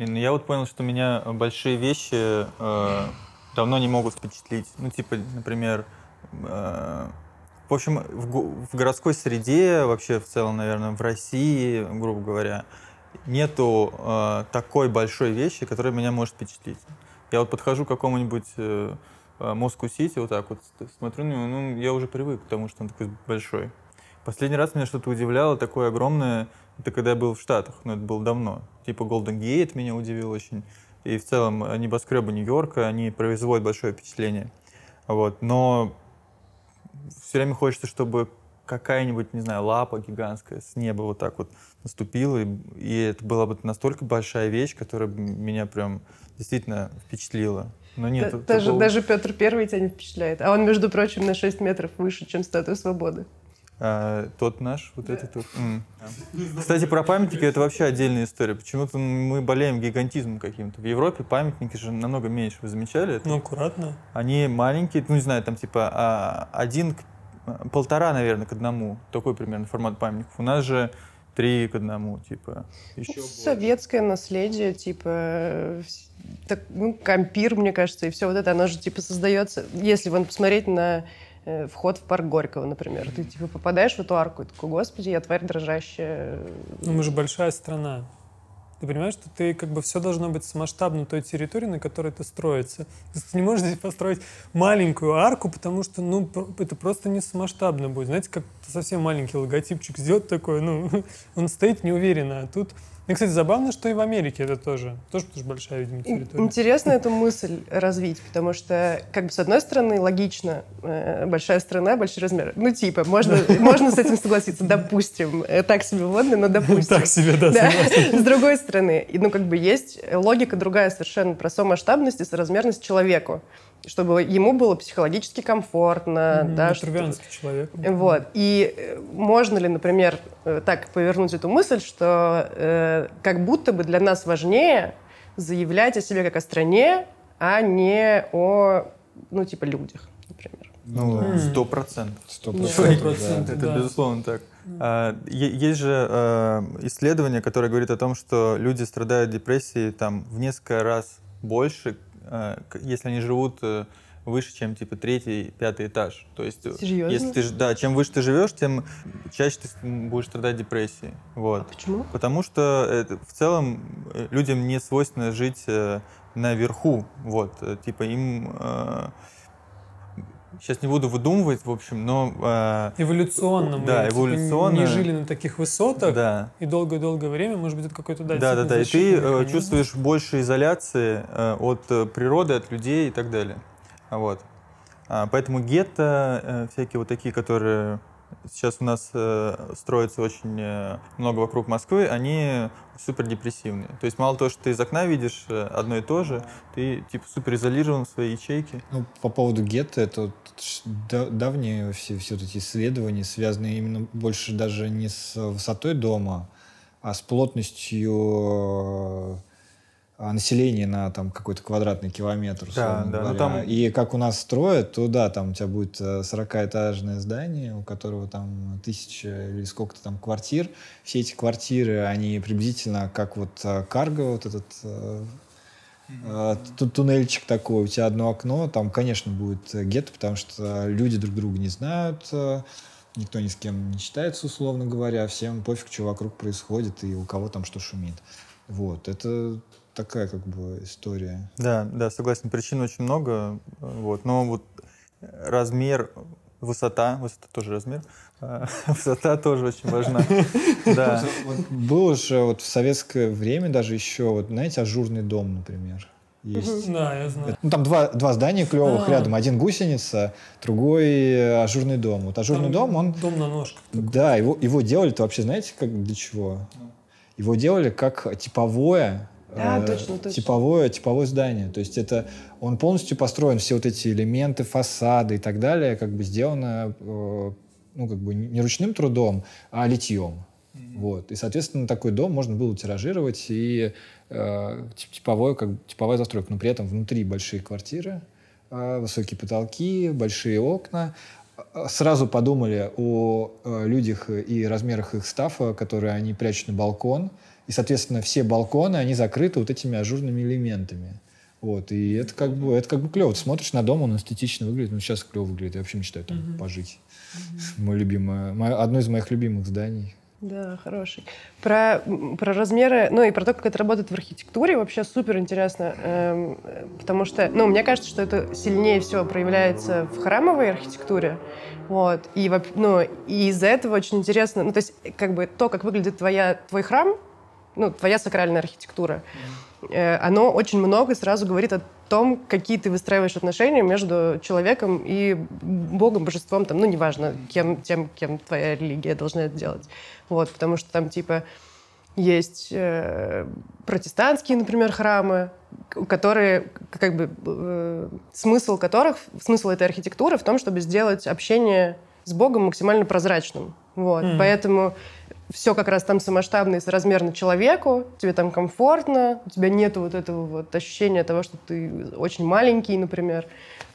Я вот понял, что меня большие вещи э, давно не могут впечатлить. Ну, типа, например, э, в общем, в, го- в городской среде, вообще в целом, наверное, в России, грубо говоря, нету э, такой большой вещи, которая меня может впечатлить. Я вот подхожу к какому-нибудь э, Москву Сити, вот так вот, смотрю на него, ну, я уже привык, потому что он такой большой. Последний раз меня что-то удивляло, такое огромное, это когда я был в Штатах, но это было давно. Типа Golden Gate меня удивил очень. И в целом небоскребы Нью-Йорка, они производят большое впечатление. Вот. Но все время хочется, чтобы какая-нибудь, не знаю, лапа гигантская с неба вот так вот наступила. И, и это была бы настолько большая вещь, которая меня прям действительно впечатлила. Но нет, да, даже, был... даже Петр Первый тебя не впечатляет. А он, между прочим, на шесть метров выше, чем Статуя Свободы. А, тот наш, вот да. этот вот. Mm. Yeah. Кстати, про памятники это вообще отдельная история. Почему-то мы болеем гигантизмом каким-то. В Европе памятники же намного меньше, вы замечали это? Ну, аккуратно. Они маленькие, ну, не знаю, там типа один к полтора, наверное, к одному. Такой примерно формат памятников. У нас же три к одному, типа. Еще советское больше. Наследие, типа, так, ну, Кампир, мне кажется, и все вот это, оно же, типа, создается, если вон посмотреть на вход в парк Горького, например. Ты, типа, попадаешь в эту арку и такой, господи, я тварь дрожащая. Ну, мы же большая страна. Ты понимаешь, что ты, как бы, все должно быть масштабно той территории, на которой это строится. Ты не можешь здесь построить маленькую арку, потому что, ну, это просто не самоштабно будет. Знаете, как совсем маленький логотипчик сделать такой, ну, он стоит неуверенно, а тут... И, кстати, забавно, что и в Америке это тоже. Тоже, потому что большая, видимо, территория. Интересно эту мысль развить, потому что, как бы, с одной стороны, логично. Большая страна, большие размеры. Ну, типа, можно, можно с этим согласиться. Допустим. Так себе водно, но допустим. Так себе, да, да. Согласен. С другой стороны, ну, как бы, есть логика другая совершенно про масштабность и соразмерность человеку. Чтобы ему было психологически комфортно. Mm-hmm. Да, Метровианский человек. Вот. И можно ли, например, так повернуть эту мысль, что э, как будто бы для нас важнее заявлять о себе как о стране, а не о, ну, типа, людях, например. Ну, сто процентов. Сто процентов. Это, безусловно, так. Есть же исследование, которое говорит о том, что люди страдают депрессией там, в несколько раз больше, если они живут выше, чем типа третий, пятый этаж. То есть, серьезно? Если ты, да, чем выше ты живешь, тем чаще ты будешь страдать депрессией. Вот. А почему? Потому что это, в целом людям не свойственно жить наверху. Вот. Типа им... Э, сейчас не буду выдумывать, в общем, но... Э, эволюционно. Да, мы, эволюционно. Типа, не жили на таких высотах, да. И долгое-долгое время, может быть, это какой-то... Да, да, да, да. И ты механизм. Чувствуешь больше изоляции э, от природы, от людей и так далее. Вот. Поэтому гетто, всякие вот такие, которые сейчас у нас строятся очень много вокруг Москвы, они супердепрессивные. То есть мало того, что ты из окна видишь одно и то же, ты типа суперизолирован в своей ячейке. Ну, по поводу гетто, это давние все, все эти исследования, связанные именно больше даже не с высотой дома, а с плотностью... население на там какой-то квадратный километр, условно да, говоря. Да, там... И как у нас строят, то да, там у тебя будет сорокаэтажное здание, у которого там тысяча или сколько-то там квартир. Все эти квартиры, они приблизительно как вот карго, вот этот mm-hmm. туннельчик такой, у тебя одно окно, там, конечно, будет гетто, потому что люди друг друга не знают, никто ни с кем не считается, условно говоря, всем пофиг, что вокруг происходит и у кого там что шумит. Вот, это... такая как бы история. Да, да, согласен. Причин очень много. Вот. Но вот размер, высота, высота тоже размер, высота тоже очень важна. Было же вот в советское время даже еще, вот знаете, ажурный дом, например, есть. Да, я знаю. Ну, там два, два здания клевых рядом. Один гусеница, другой ажурный дом. Вот ажурный дом, он... Дом на ножках. Да, его, его делали-то вообще, знаете, как для чего? Его делали как типовое... Да, точно, точно. Типовое, типовое здание. То есть это, он полностью построен, все вот эти элементы, фасады и так далее, как бы сделано э, ну, как бы не ручным трудом, а литьем. Mm-hmm. Вот. И, соответственно, такой дом можно было тиражировать и э, типовое, как бы, типовая застройка. Но при этом внутри большие квартиры, э, высокие потолки, большие окна. Сразу подумали о э, людях и размерах их стафа, которые они прячут на балкон. И, соответственно, все балконы, они закрыты вот этими ажурными элементами. Вот. И это как бы, это как бы клево. Ты смотришь на дом, он эстетично выглядит. Ну, сейчас клево выглядит. Я вообще мечтаю там mm-hmm. пожить. Mm-hmm. Мой любимый, мое, одно из моих любимых зданий. Да, хороший. Про, про размеры, ну и про то, как это работает в архитектуре, вообще супер интересно. Эм, потому что, ну, мне кажется, что это сильнее всего проявляется в храмовой архитектуре. Вот. И, ну, и из-за этого очень интересно, ну, то есть, как бы то, как выглядит твоя, твой храм, ну, твоя сакральная архитектура, mm. оно очень много сразу говорит о том, какие ты выстраиваешь отношения между человеком и Богом, божеством, там, ну, неважно, кем, тем, кем твоя религия должна это делать. Вот, потому что там, типа, есть э, протестантские, например, храмы, которые, как бы, э, смысл которых, смысл этой архитектуры в том, чтобы сделать общение с Богом максимально прозрачным. Вот, mm. поэтому... Все как раз там самоштабно и соразмерно человеку, тебе там комфортно, у тебя нет вот этого вот ощущения того, что ты очень маленький, например.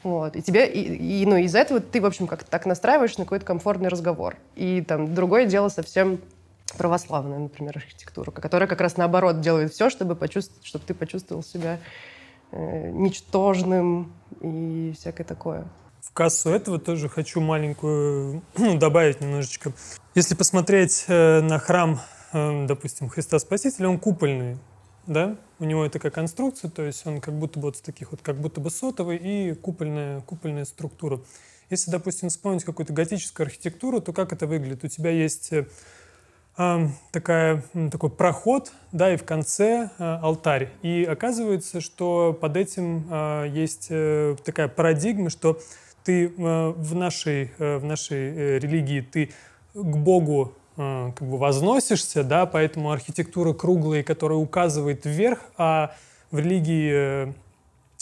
Вот. И тебе, и, и, ну, из-за этого ты, в общем, как-то так настраиваешь на какой-то комфортный разговор. И там другое дело совсем православная, например, архитектура, которая как раз наоборот делает все, чтобы, почувствовать, чтобы ты почувствовал себя э, ничтожным и всякое такое. В кассу этого тоже хочу маленькую ну, добавить немножечко. Если посмотреть э, на храм, э, допустим, Христа Спасителя, он купольный, да? У него такая конструкция, то есть он как будто бы вот с таких вот, как будто бы сотовый и купольная, купольная структура. Если, допустим, вспомнить какую-то готическую архитектуру, то как это выглядит? У тебя есть э, э, такая, э, такой проход, да, и в конце э, алтарь. И оказывается, что под этим э, есть э, такая парадигма, что ты в нашей, в нашей религии ты к Богу как бы возносишься, да, поэтому архитектура круглая, которая указывает вверх, а в религии,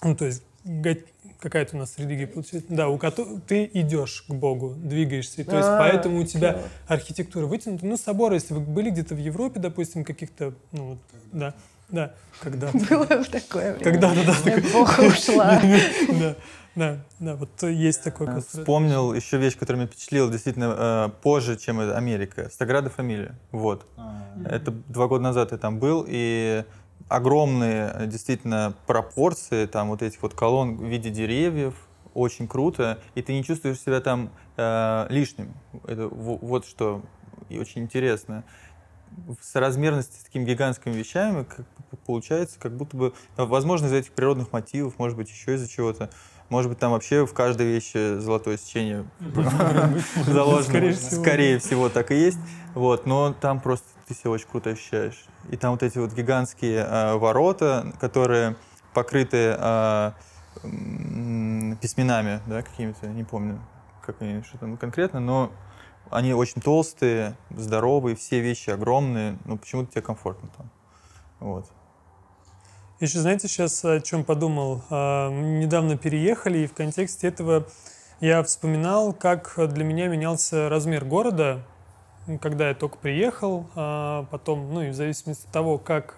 ну, то есть какая-то у нас религия получается, да, у которой ты идешь к Богу, двигаешься, и, то есть А-а-а. поэтому у тебя архитектура вытянута. Ну, соборы, если вы были где-то в Европе, допустим, каких-то, ну, вот, да, да, когда... Было такое время. Когда, да, да. Эпоха ушла. Да. Да, да, вот есть такой концерт. Вспомнил еще вещь, которая меня впечатлила действительно позже, чем Америка. Саграда Фамилия. Вот. А-а-а. Это два года назад я там был, и огромные действительно пропорции там вот этих вот колонн в виде деревьев. Очень круто. И ты не чувствуешь себя там э, лишним. Это в, вот что и очень интересно. Соразмерность с такими гигантскими вещами как, получается, как будто бы, возможно, из-за этих природных мотивов, может быть, еще из-за чего-то. Может быть, там вообще в каждой вещи золотое сечение заложено. Скорее всего, так и есть. Но там просто ты себя очень круто ощущаешь. И там вот эти вот гигантские ворота, которые покрыты письменами, да, какими-то, не помню, как они, что там конкретно, но они очень толстые, здоровые, все вещи огромные, но почему-то тебе комфортно там. Вот. Еще, знаете, сейчас о чем подумал? А, недавно переехали, и в контексте этого я вспоминал, как для меня менялся размер города, когда я только приехал, а потом, ну и в зависимости от того, как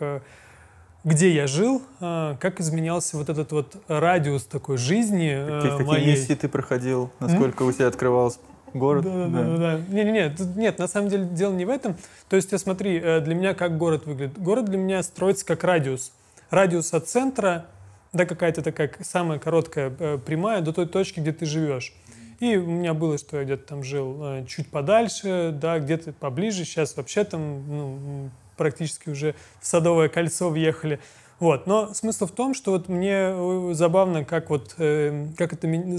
где я жил, как изменялся вот этот вот радиус такой жизни какие, моей. Какие миссии ты проходил, насколько М? у тебя открывался город? Да, да, да. да. Не, не, не, нет, на самом деле дело не в этом. То есть, смотри, для меня как город выглядит. Город для меня строится как радиус. Радиус от центра, да, какая-то такая самая короткая прямая до той точки, где ты живешь. И у меня было, что я где-то там жил чуть подальше, да, где-то поближе. Сейчас вообще там, ну, практически уже в Садовое кольцо въехали. Вот. Но смысл в том, что вот мне забавно, как, вот, э, как это ми-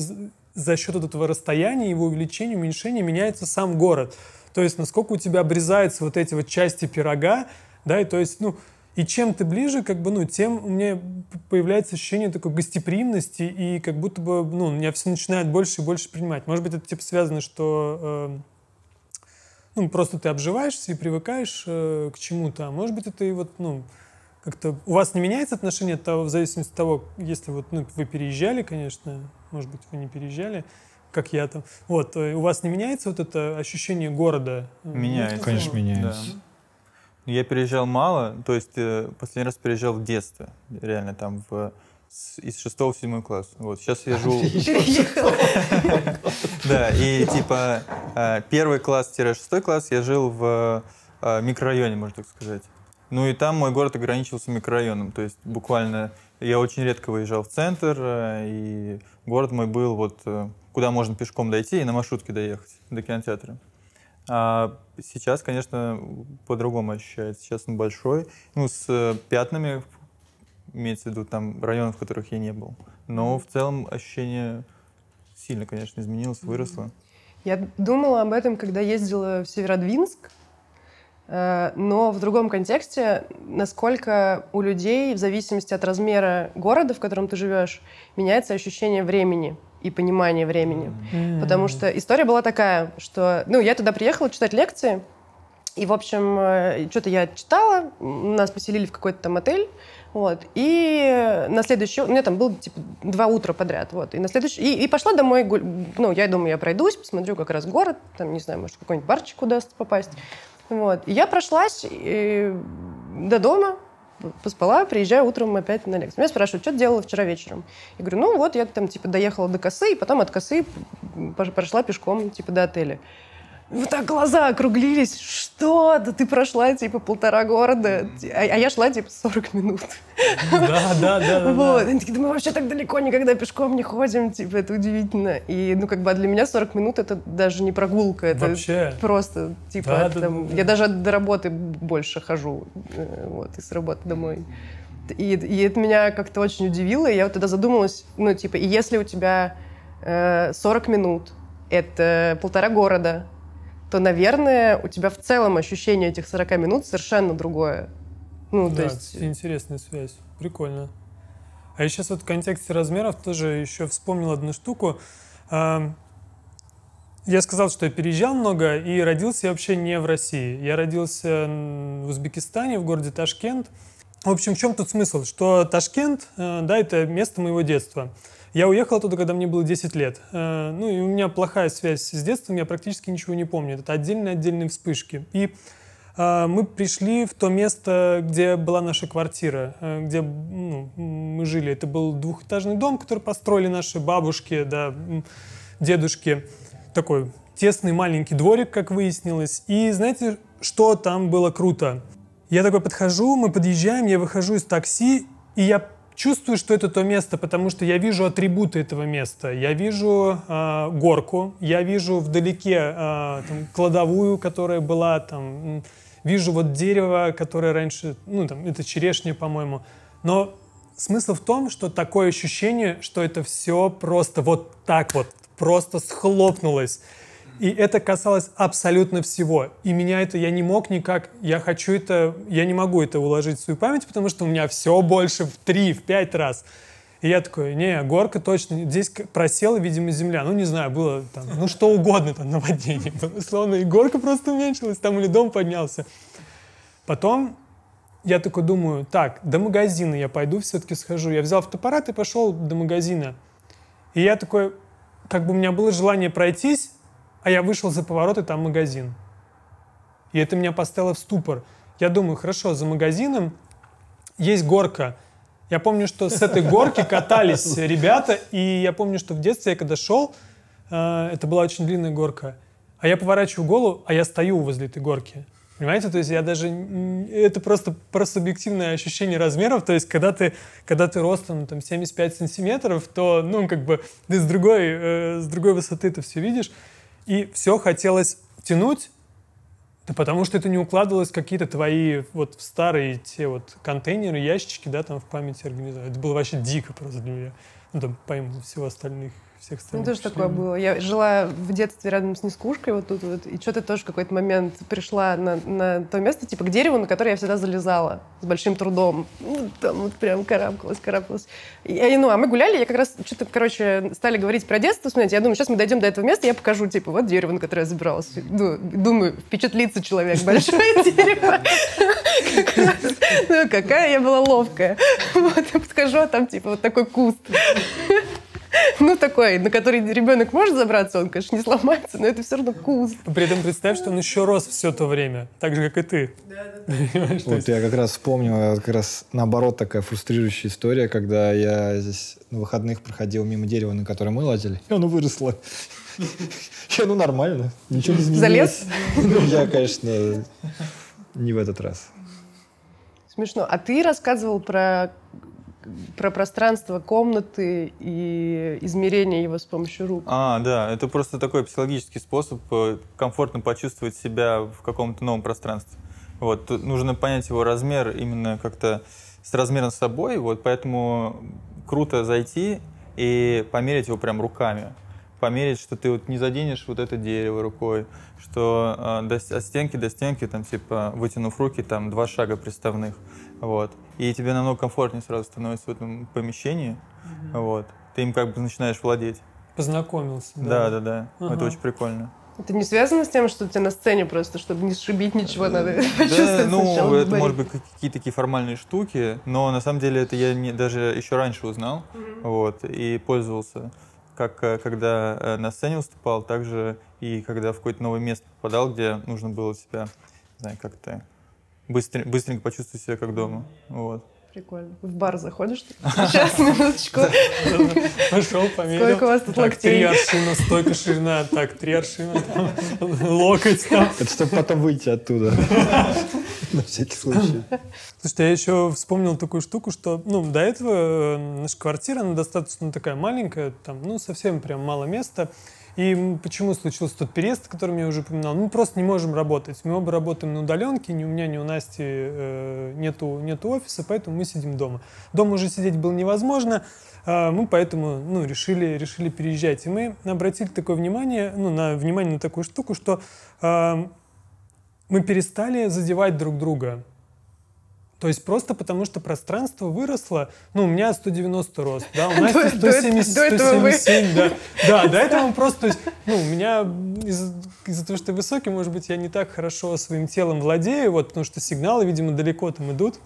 за счет этого расстояния, его увеличения, уменьшения меняется сам город. То есть насколько у тебя обрезаются вот эти вот части пирога, да, и то есть, ну, и чем ты ближе, как бы, ну, тем у меня появляется ощущение такой гостеприимности, и как будто бы, ну, меня все начинает больше и больше принимать. Может быть, это типа связано, что... Э, Ну, просто ты обживаешься и привыкаешь э, к чему-то. А может быть, это и вот, ну, как-то... У вас не меняется отношение от того, в зависимости от того, если вот, ну, вы переезжали, конечно, может быть, вы не переезжали, как я там. Вот, у вас не меняется вот это ощущение города? Меняется. Ну, конечно, ну, меняется. Да. Я переезжал мало, то есть э, последний раз переезжал в детстве, реально, там, в... из шестого в седьмой класс. Вот, сейчас я живу... Да, и типа первый класс-шестой класс я жил в микрорайоне, можно так сказать. Ну и там мой город ограничивался микрорайоном. То есть буквально я очень редко выезжал в центр, и город мой был вот, куда можно пешком дойти и на маршрутке доехать до кинотеатра. А сейчас, конечно, по-другому ощущается. Сейчас он большой, ну, с пятнами, имеется в виду там районов, в которых я не был. Но в целом ощущение сильно, конечно, изменилось, выросло. Я думала об этом, когда ездила в Северодвинск, но в другом контексте, насколько у людей, в зависимости от размера города, в котором ты живешь, меняется ощущение времени и понимание времени. Mm-hmm. Потому что история была такая, что... Ну, я туда приехала читать лекции, и, в общем, что-то я читала, нас поселили в какой-то там отель, вот, и на следующий... У меня там было, типа, два утра подряд, вот, и на следующий... И, и пошла домой, гуль... ну, я думаю, я пройдусь, посмотрю как раз город, там, не знаю, может, какой-нибудь барчик удастся попасть, вот. И я прошлась и... до дома, поспала, приезжаю утром опять на лекцию. Меня спрашивают, что ты делала вчера вечером? Я говорю, ну, вот, я там, типа, доехала до косы, и потом от косы пошла пешком, типа, до отеля. Вот так глаза округлились. Что? Да ты прошла, типа, полтора города. А, а я шла, типа, сорок минут. Да, да, да. Вот. Они такие, да мы вообще так далеко никогда пешком не ходим. Типа, это удивительно. И, ну, как бы, для меня сорок минут — это даже не прогулка. Это вообще просто, типа, да, это, там, да, да. Я даже до работы больше хожу. Вот, и с работы домой. И, и это меня как-то очень удивило. И я вот тогда задумалась, ну, типа, и если у тебя э, сорок минут — это полтора города, то, наверное, у тебя в целом ощущение этих сорок минут совершенно другое. Ну, да, то есть... интересная связь. Прикольно. А я сейчас вот в контексте размеров тоже еще вспомнил одну штуку. Я сказал, что я переезжал много, и родился я вообще не в России. Я родился в Узбекистане, в городе Ташкент. В общем, в чем тут смысл? Что Ташкент, да, это место моего детства. Я уехал оттуда, когда мне было десять лет. Ну, и у меня плохая связь с детством, я практически ничего не помню. Это отдельные-отдельные вспышки. И э, мы пришли в то место, где была наша квартира, где, ну, мы жили. Это был двухэтажный дом, который построили наши бабушки, да, дедушки. Такой тесный маленький дворик, как выяснилось. И знаете, что там было круто? Я такой подхожу, мы подъезжаем, я выхожу из такси, и я... чувствую, что это то место, потому что я вижу атрибуты этого места. Я вижу э, горку, я вижу вдалеке э, там, кладовую, которая была, там, вижу вот дерево, которое раньше, ну, там, это черешня, по-моему. Но смысл в том, что такое ощущение, что это все просто вот так вот, просто схлопнулось. И это касалось абсолютно всего. И меня это, я не мог никак, я хочу это, я не могу это уложить в свою память, потому что у меня все больше в три, в пять раз. И я такой, не, горка точно, здесь просела, видимо, земля. Ну, не знаю, было там, ну, что угодно, там, наводнение. Словно и горка просто уменьшилась, там или дом поднялся. Потом я такой думаю, так, до магазина я пойду все-таки схожу. Я взял фотоаппарат и пошел до магазина. И я такой, как бы у меня было желание пройтись, а я вышел за поворот, и там магазин. И это меня поставило в ступор. Я думаю, хорошо, за магазином есть горка. Я помню, что с этой горки катались ребята, и я помню, что в детстве я когда шел, это была очень длинная горка, а я поворачиваю голову, а я стою возле этой горки. Понимаете, то есть я даже... Это просто про субъективное ощущение размеров, то есть когда ты, когда ты ростом там, семьдесят пять сантиметров, то, ну, как бы, ты с другой, с другой высоты ты все видишь, и все хотелось тянуть, да потому что это не укладывалось в какие-то твои вот в старые те вот контейнеры, ящички, да, там в памяти организации. Это было вообще дико просто для меня. Ну, там, помимо всего остальных, всех остальных. Ну, тоже такое было. Я жила в детстве рядом с Нескучкой, вот тут вот, и что-то тоже в какой-то момент пришла на, на то место, типа к дереву, на которое я всегда залезала с большим трудом. Ну, там вот прям карабкалась, карабкалась. И, ну, а мы гуляли, я как раз что-то, короче, стали говорить про детство, смотрите, я думаю, сейчас мы дойдем до этого места, я покажу, типа, вот дерево, на которое я забиралась. Думаю, впечатлится человек, большое дерево. Ну, какая я была ловкая. Вот, я подхожу, а там, типа, вот такой куст. Ну, такой, на который ребенок может забраться, он, конечно, не сломается, но это все равно куст. При этом представь, что он еще рос все то время, так же, как и ты. Да, да, да. Вот я как раз вспомнил, как раз наоборот такая фрустрирующая история, когда я здесь на выходных проходил мимо дерева, на которое мы лазили, и оно выросло. Я, ну, нормально, ничего не изменилось. Залез? Ну, я, конечно, не в этот раз. Смешно. А ты рассказывал про... про пространство комнаты и измерение его с помощью рук. А, да, это просто такой психологический способ комфортно почувствовать себя в каком-то новом пространстве. Вот, тут нужно понять его размер именно как-то с размером с собой, вот, поэтому круто зайти и померить его прям руками. Померить, что ты вот не заденешь вот это дерево рукой, что э, до, от стенки до стенки, там, типа, вытянув руки, там, два шага приставных, вот. И тебе намного комфортнее сразу становится в этом помещении, mm-hmm. вот. Ты им как бы начинаешь владеть. Познакомился. Да, да, да. да. Ага. Это очень прикольно. Это не связано с тем, что у тебя на сцене просто, чтобы не сшибить ничего, надо почувствовать? Ну, это, может быть, какие-то такие формальные штуки, но на самом деле это я даже еще раньше узнал, вот, и пользовался. Как когда на сцене выступал, так же и когда в какое-то новое место попадал, где нужно было себя, не знаю, как-то быстренько, быстренько почувствовать себя как дома. Вот. Прикольно. В бар заходишь? Сейчас, минуточку. Пошел, померил. Сколько у вас тут локтей? Три аршина, стойка, ширина. Так, три аршина, локоть там. Это чтобы потом выйти оттуда. На всякий случай. Слушайте, я еще вспомнил такую штуку, что, ну, до этого наша квартира, она достаточно такая маленькая, там, ну, совсем прям мало места. И почему случился тот переезд, который я уже упоминал? Мы просто не можем работать. Мы оба работаем на удаленке, ни у меня, ни у Насти э, нету, нету офиса, поэтому мы сидим дома. Дома уже сидеть было невозможно, э, мы поэтому, ну, решили, решили переезжать. И мы обратили такое внимание, ну, на, внимание на такую штуку, что... Э, мы перестали задевать друг друга. То есть просто потому, что пространство выросло. Ну, у меня сто девяносто рост, да, у Насти сто семьдесят семь, да. Да, до этого просто, то есть, ну, у меня из-за того, что я высокий, может быть, я не так хорошо своим телом владею, вот, потому что сигналы, видимо, далеко там идут.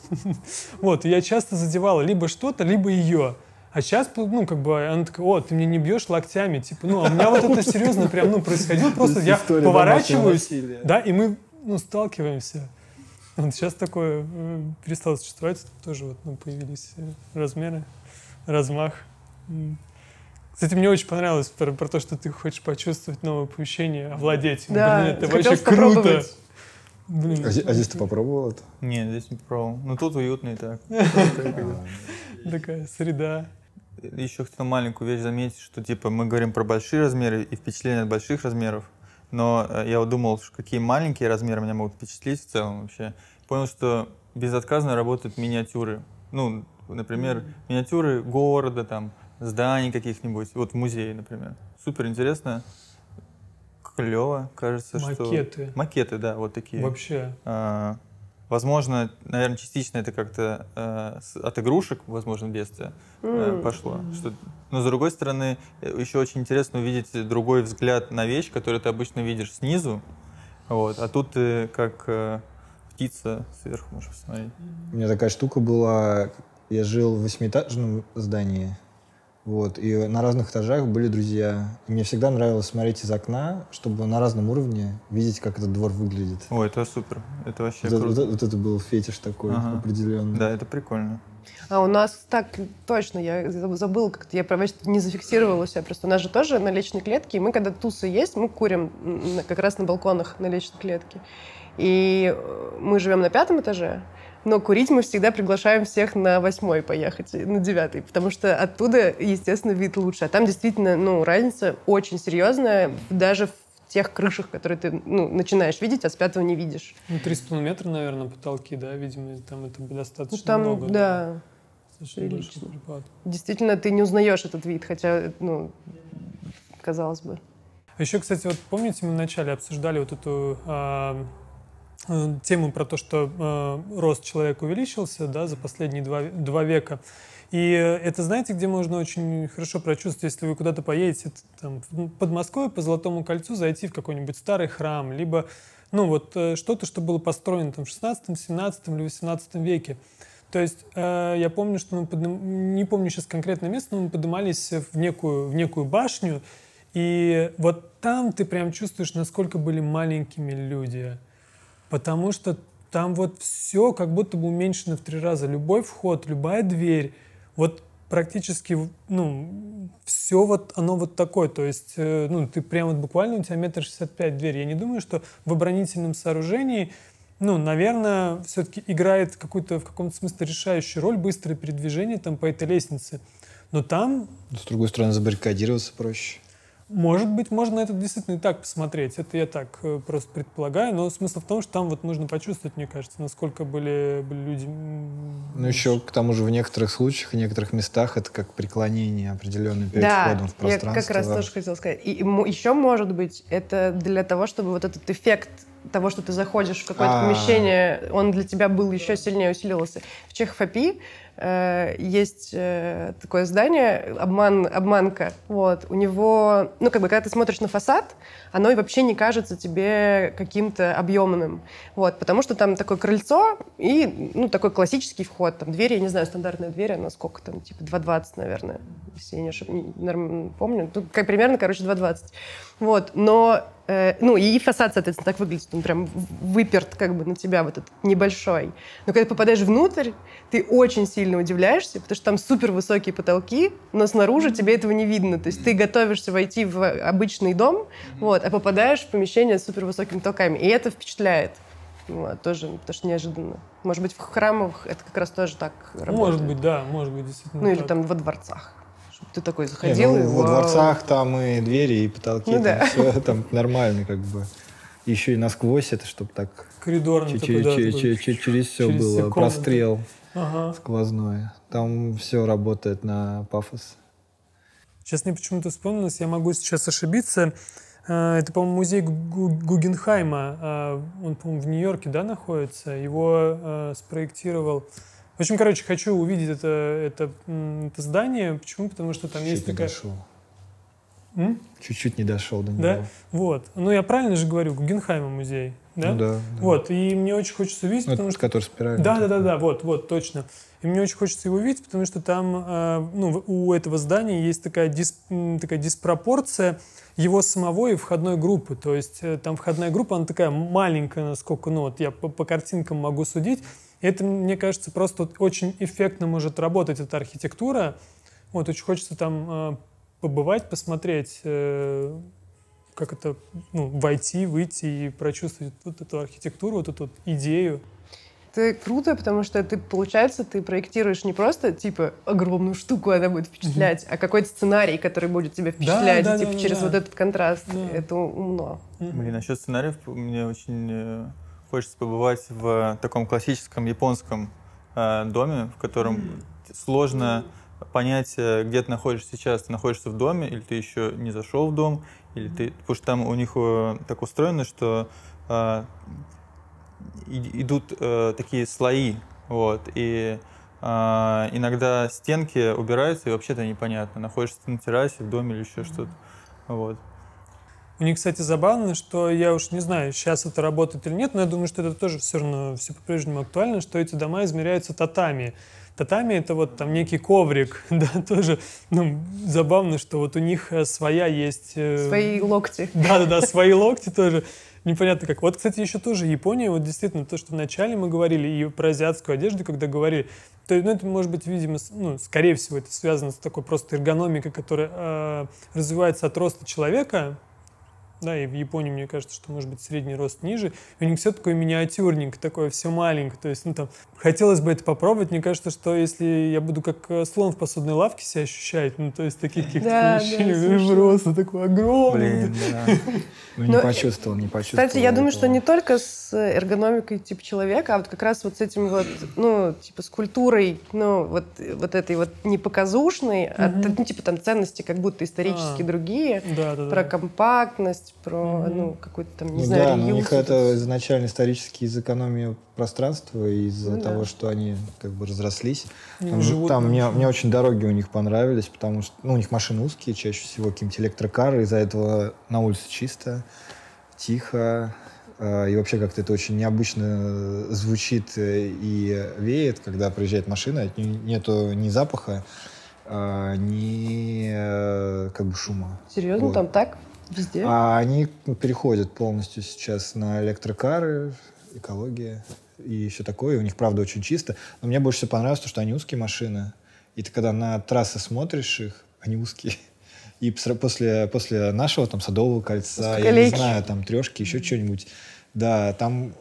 Вот, и я часто задевала либо что-то, либо ее. А сейчас, ну, как бы, она такая: о, ты меня не бьешь локтями, типа, ну, а у меня вот это серьезно прям, ну, происходило, просто я поворачиваюсь, да, и мы... Ну, сталкиваемся. Вот сейчас такое перестало существовать. Тоже вот, ну, появились размеры, размах. Кстати, мне очень понравилось про, про то, что ты хочешь почувствовать новое помещение, овладеть. Да, блин, это вообще круто. Блин. А, а здесь ты попробовал это? Нет, здесь не попробовал. Но тут уютно и так. Такая среда. Еще хотел маленькую вещь заметить, что типа мы говорим про большие размеры и впечатление от больших размеров. Но я вот думал, какие маленькие размеры меня могут впечатлить в целом вообще. Понял, что безотказно работают миниатюры. Ну, например, миниатюры города, там, зданий каких-нибудь. Вот в музее, например. Супер интересно, клево, кажется, макеты. Что... Макеты. Макеты, да, вот такие. Вообще. А, возможно, наверное, частично это как-то а, от игрушек, возможно, в детстве mm. пошло. Что... Но, с другой стороны, еще очень интересно увидеть другой взгляд на вещь, которую ты обычно видишь снизу, вот, а тут ты как э, птица сверху можешь посмотреть. У меня такая штука была, я жил в восьмиэтажном здании, Вот. И на разных этажах были друзья. И мне всегда нравилось смотреть из окна, чтобы на разном уровне видеть, как этот двор выглядит. О, это супер. Это вообще вот, круто. Вот, вот это был фетиш такой, ага, определенный. Да, это прикольно. А у нас так, точно, я забыла как-то, я не зафиксировала себя просто. У нас же тоже на личной клетке, и мы, когда тусы есть, мы курим как раз на балконах на личной клетке. И мы живем на пятом этаже, но курить мы всегда приглашаем всех на восьмой поехать, на девятый, потому что оттуда, естественно, вид лучше. А там действительно, ну, разница очень серьезная, даже в тех крышах, которые ты, ну, начинаешь видеть, а с пятого не видишь. Ну, три с половиной метра, наверное, потолки, да, видимо, там это достаточно, ну, там, много. Да, да. Действительно, ты не узнаешь этот вид, хотя, ну, казалось бы. А еще, кстати, вот помните, мы вначале обсуждали вот эту э, тему про то, что э, рост человека увеличился, да, за последние два, два века. И это, знаете, где можно очень хорошо прочувствовать, если вы куда-то поедете, там, в Подмосковье по Золотому кольцу, зайти в какой-нибудь старый храм, либо, ну, вот, что-то, что было построено там в шестнадцатом, семнадцатом или восемнадцатом веке. То есть э, я помню, что мы, подним... не помню сейчас конкретное место, но мы поднимались в некую, в некую башню, и вот там ты прям чувствуешь, насколько были маленькими люди, потому что там вот все как будто бы уменьшено в три раза. Любой вход, любая дверь. Вот практически, ну, все вот оно вот такое. То есть, ну, ты прямо вот буквально, у тебя метр шестьдесят пять дверь. Я не думаю, что в оборонительном сооружении, ну, наверное, все-таки играет какую-то, в каком-то смысле, решающую роль быстрое передвижение там по этой лестнице. Но там... С другой стороны, забаррикадироваться проще. Может быть, можно это действительно и так посмотреть. Это я так просто предполагаю. Но смысл в том, что там вот нужно почувствовать, мне кажется, насколько были, были люди... Ну еще, к тому же, в некоторых случаях, в некоторых местах это как преклонение определенным перед входом, да, в пространство. Да, я как раз да. тоже хотела сказать. И, и еще, может быть, это для того, чтобы вот этот эффект того, что ты заходишь в какое-то А-а-а. помещение, он для тебя был еще сильнее, усилился. В Чехофопии э, есть э, такое здание, обман, обманка. Вот. У него, ну, как бы, когда ты смотришь на фасад, оно и вообще не кажется тебе каким-то объемным. Вот. Потому что там такое крыльцо и, ну, такой классический вход. Там двери, я не знаю, стандартная дверь, она сколько там, типа два двадцать, наверное. Если я не ошибаюсь, помню. Тут как, примерно, короче, два двадцать. Вот. Но ну, и фасад, соответственно, так выглядит. Он прям выперт как бы на тебя вот этот небольшой. Но когда ты попадаешь внутрь, ты очень сильно удивляешься, потому что там супер высокие потолки, но снаружи тебе этого не видно. То есть ты готовишься войти в обычный дом, вот, а попадаешь в помещение с супер высокими потолками. И это впечатляет. Вот, тоже, потому что неожиданно. Может быть, в храмах это как раз тоже так работает. Может быть, да. Может быть, действительно. Ну, или так. Там во дворцах. Ты такой заходил. Не, ну, и, во дворцах там и двери, и потолки, ну, там, да. Все там нормально, как бы. Еще и насквозь это, чтобы так коридорно через все было. Прострел ага. сквозной. Там все работает на пафос. Сейчас мне почему-то вспомнилось, я могу сейчас ошибиться. Это, по-моему, музей Гуггенхайма. Он, по-моему, в Нью-Йорке, да, находится. Его спроектировал. В общем, короче, хочу увидеть это, это, это здание. Почему? Потому что там Чуть есть такая... Чуть-чуть не дошел. М? Чуть-чуть не дошел до него. Да? Вот. Ну, я правильно же говорю, Гуггенхайма музей. Да? Ну, да, да. Вот. И мне очень хочется увидеть, ну, потому что... Который спиральный. Да-да-да, вот, вот, точно. И мне очень хочется его увидеть, потому что там, ну, у этого здания есть такая, дис... такая диспропорция его самого и входной группы. То есть там входная группа, она такая маленькая, насколько, ну, вот я по, по картинкам могу судить. И это, мне кажется, просто вот очень эффектно может работать эта архитектура. Вот, очень хочется там э, побывать, посмотреть, э, как это, ну, войти, выйти и прочувствовать вот эту архитектуру, вот эту вот идею. Это круто, потому что ты, получается, ты проектируешь не просто, типа, огромную штуку, она будет впечатлять, mm-hmm. а какой-то сценарий, который будет тебя впечатлять, да, да, типа, да, да, через да. вот этот контраст. Да. Это умно. Блин, насчет сценариев мне очень... Хочется побывать в таком классическом японском э, доме, в котором mm-hmm. сложно mm-hmm. понять, где ты находишься сейчас. Ты находишься в доме, или ты еще не зашел в дом, или mm-hmm. ты... Потому что там у них так устроено, что э, идут э, такие слои, вот, и э, иногда стенки убираются, и вообще-то непонятно, находишься ты на террасе, в доме или еще mm-hmm. что-то. Вот. У них, кстати, забавно, что я уж не знаю, сейчас это работает или нет, но я думаю, что это тоже все равно все по-прежнему актуально, что эти дома измеряются татами. Татами — это вот там некий коврик, да, тоже, ну, забавно, что вот у них своя есть... Свои локти. Да-да-да, свои локти тоже, непонятно как. Вот, кстати, еще тоже Япония, вот действительно, то, что вначале мы говорили, и про азиатскую одежду, когда говорили, то, ну, это может быть, видимо, ну, скорее всего, это связано с такой просто эргономикой, которая э, развивается от роста человека. Да, и в Японии, мне кажется, что, может быть, средний рост ниже. И у них все такое миниатюрненько, такое все маленькое. То есть, ну, там, хотелось бы это попробовать. Мне кажется, что если я буду как слон в посудной лавке себя ощущать, ну, то есть, таких каких-то да, вещей, да, просто такой огромный. Блин, да. Ну, не почувствовал, не почувствовал. Кстати, я думаю, что не только с эргономикой типа человека, а вот как раз вот с этим вот, ну, типа, с культурой, ну, вот, вот этой вот непоказушной, mm-hmm. от, ну, типа, там, ценности как будто исторически а, другие, да, да, про да. компактность, про, ну, какую-то там, не ну, знаю, да, реюз. У них это изначально исторически из экономии пространства, из-за да. того, что они как бы разрослись. Там, живут, там мне, мне очень дороги у них понравились, потому что, ну, у них машины узкие, чаще всего какие-нибудь электрокары, из-за этого на улице чисто, тихо, э, и вообще как-то это очень необычно звучит и веет, когда приезжает машина, нету ни запаха, э, ни э, как бы шума. Серьезно? Вот. Там так? Везде? А они переходят полностью сейчас на электрокары, экология и все такое. И у них, правда, очень чисто. Но мне больше всего понравилось то, что они узкие машины. И ты когда на трассы смотришь их, они узкие. И после, после нашего там Садового кольца, я не знаю, там трешки, еще mm-hmm. что-нибудь. Да, там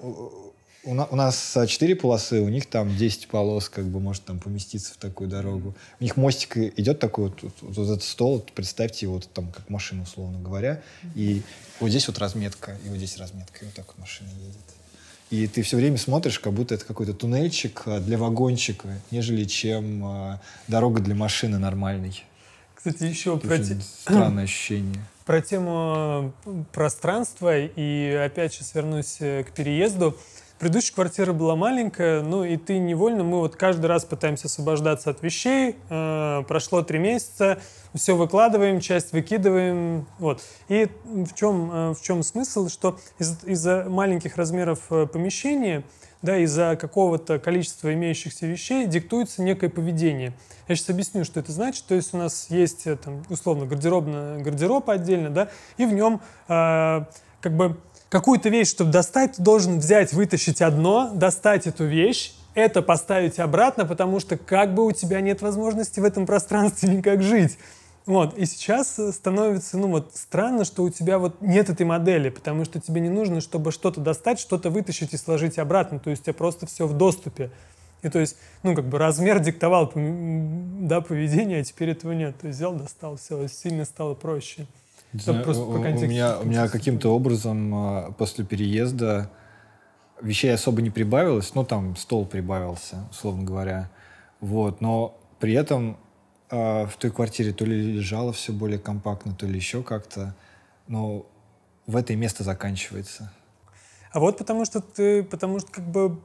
у, на, у нас четыре полосы, у них там десять полос, как бы, может там поместиться в такую дорогу. У них мостик идет такой, вот, вот, вот этот стол, вот, представьте его вот, там, как машину, условно говоря, и вот здесь вот разметка, и вот здесь разметка, и вот так вот машина едет. И ты все время смотришь, как будто это какой-то туннельчик для вагончика, нежели чем э, дорога для машины нормальной. Кстати, еще это про... Те... странное ощущение. Про тему пространства, и опять сейчас вернусь к переезду. Предыдущая квартира была маленькая, ну и ты невольно, мы вот каждый раз пытаемся освобождаться от вещей, э, прошло три месяца, все выкладываем, часть выкидываем, вот. И в чем, э, в чем смысл, что из- из-за маленьких размеров помещения, да, из-за какого-то количества имеющихся вещей диктуется некое поведение. Я сейчас объясню, что это значит. То есть у нас есть, там, условно, гардеробная, гардероб отдельно, да, и в нем э, как бы... Какую-то вещь, чтобы достать, ты должен взять, вытащить одно, достать эту вещь, это поставить обратно, потому что как бы у тебя нет возможности в этом пространстве никак жить. Вот. И сейчас становится, ну вот, странно, что у тебя вот нет этой модели, потому что тебе не нужно, чтобы что-то достать, что-то вытащить и сложить обратно, то есть у тебя просто все в доступе. И то есть, ну, как бы размер диктовал, да, поведение, а теперь этого нет. То есть взял, достал, все, сильно стало проще. Знаю, просто у, по контексту, у, меня, у меня каким-то образом после переезда вещей особо не прибавилось, ну там стол прибавился, условно говоря, вот, но при этом э, в той квартире то ли лежало все более компактно, то ли еще как-то, но в это место заканчивается. А вот потому что ты, потому что как бы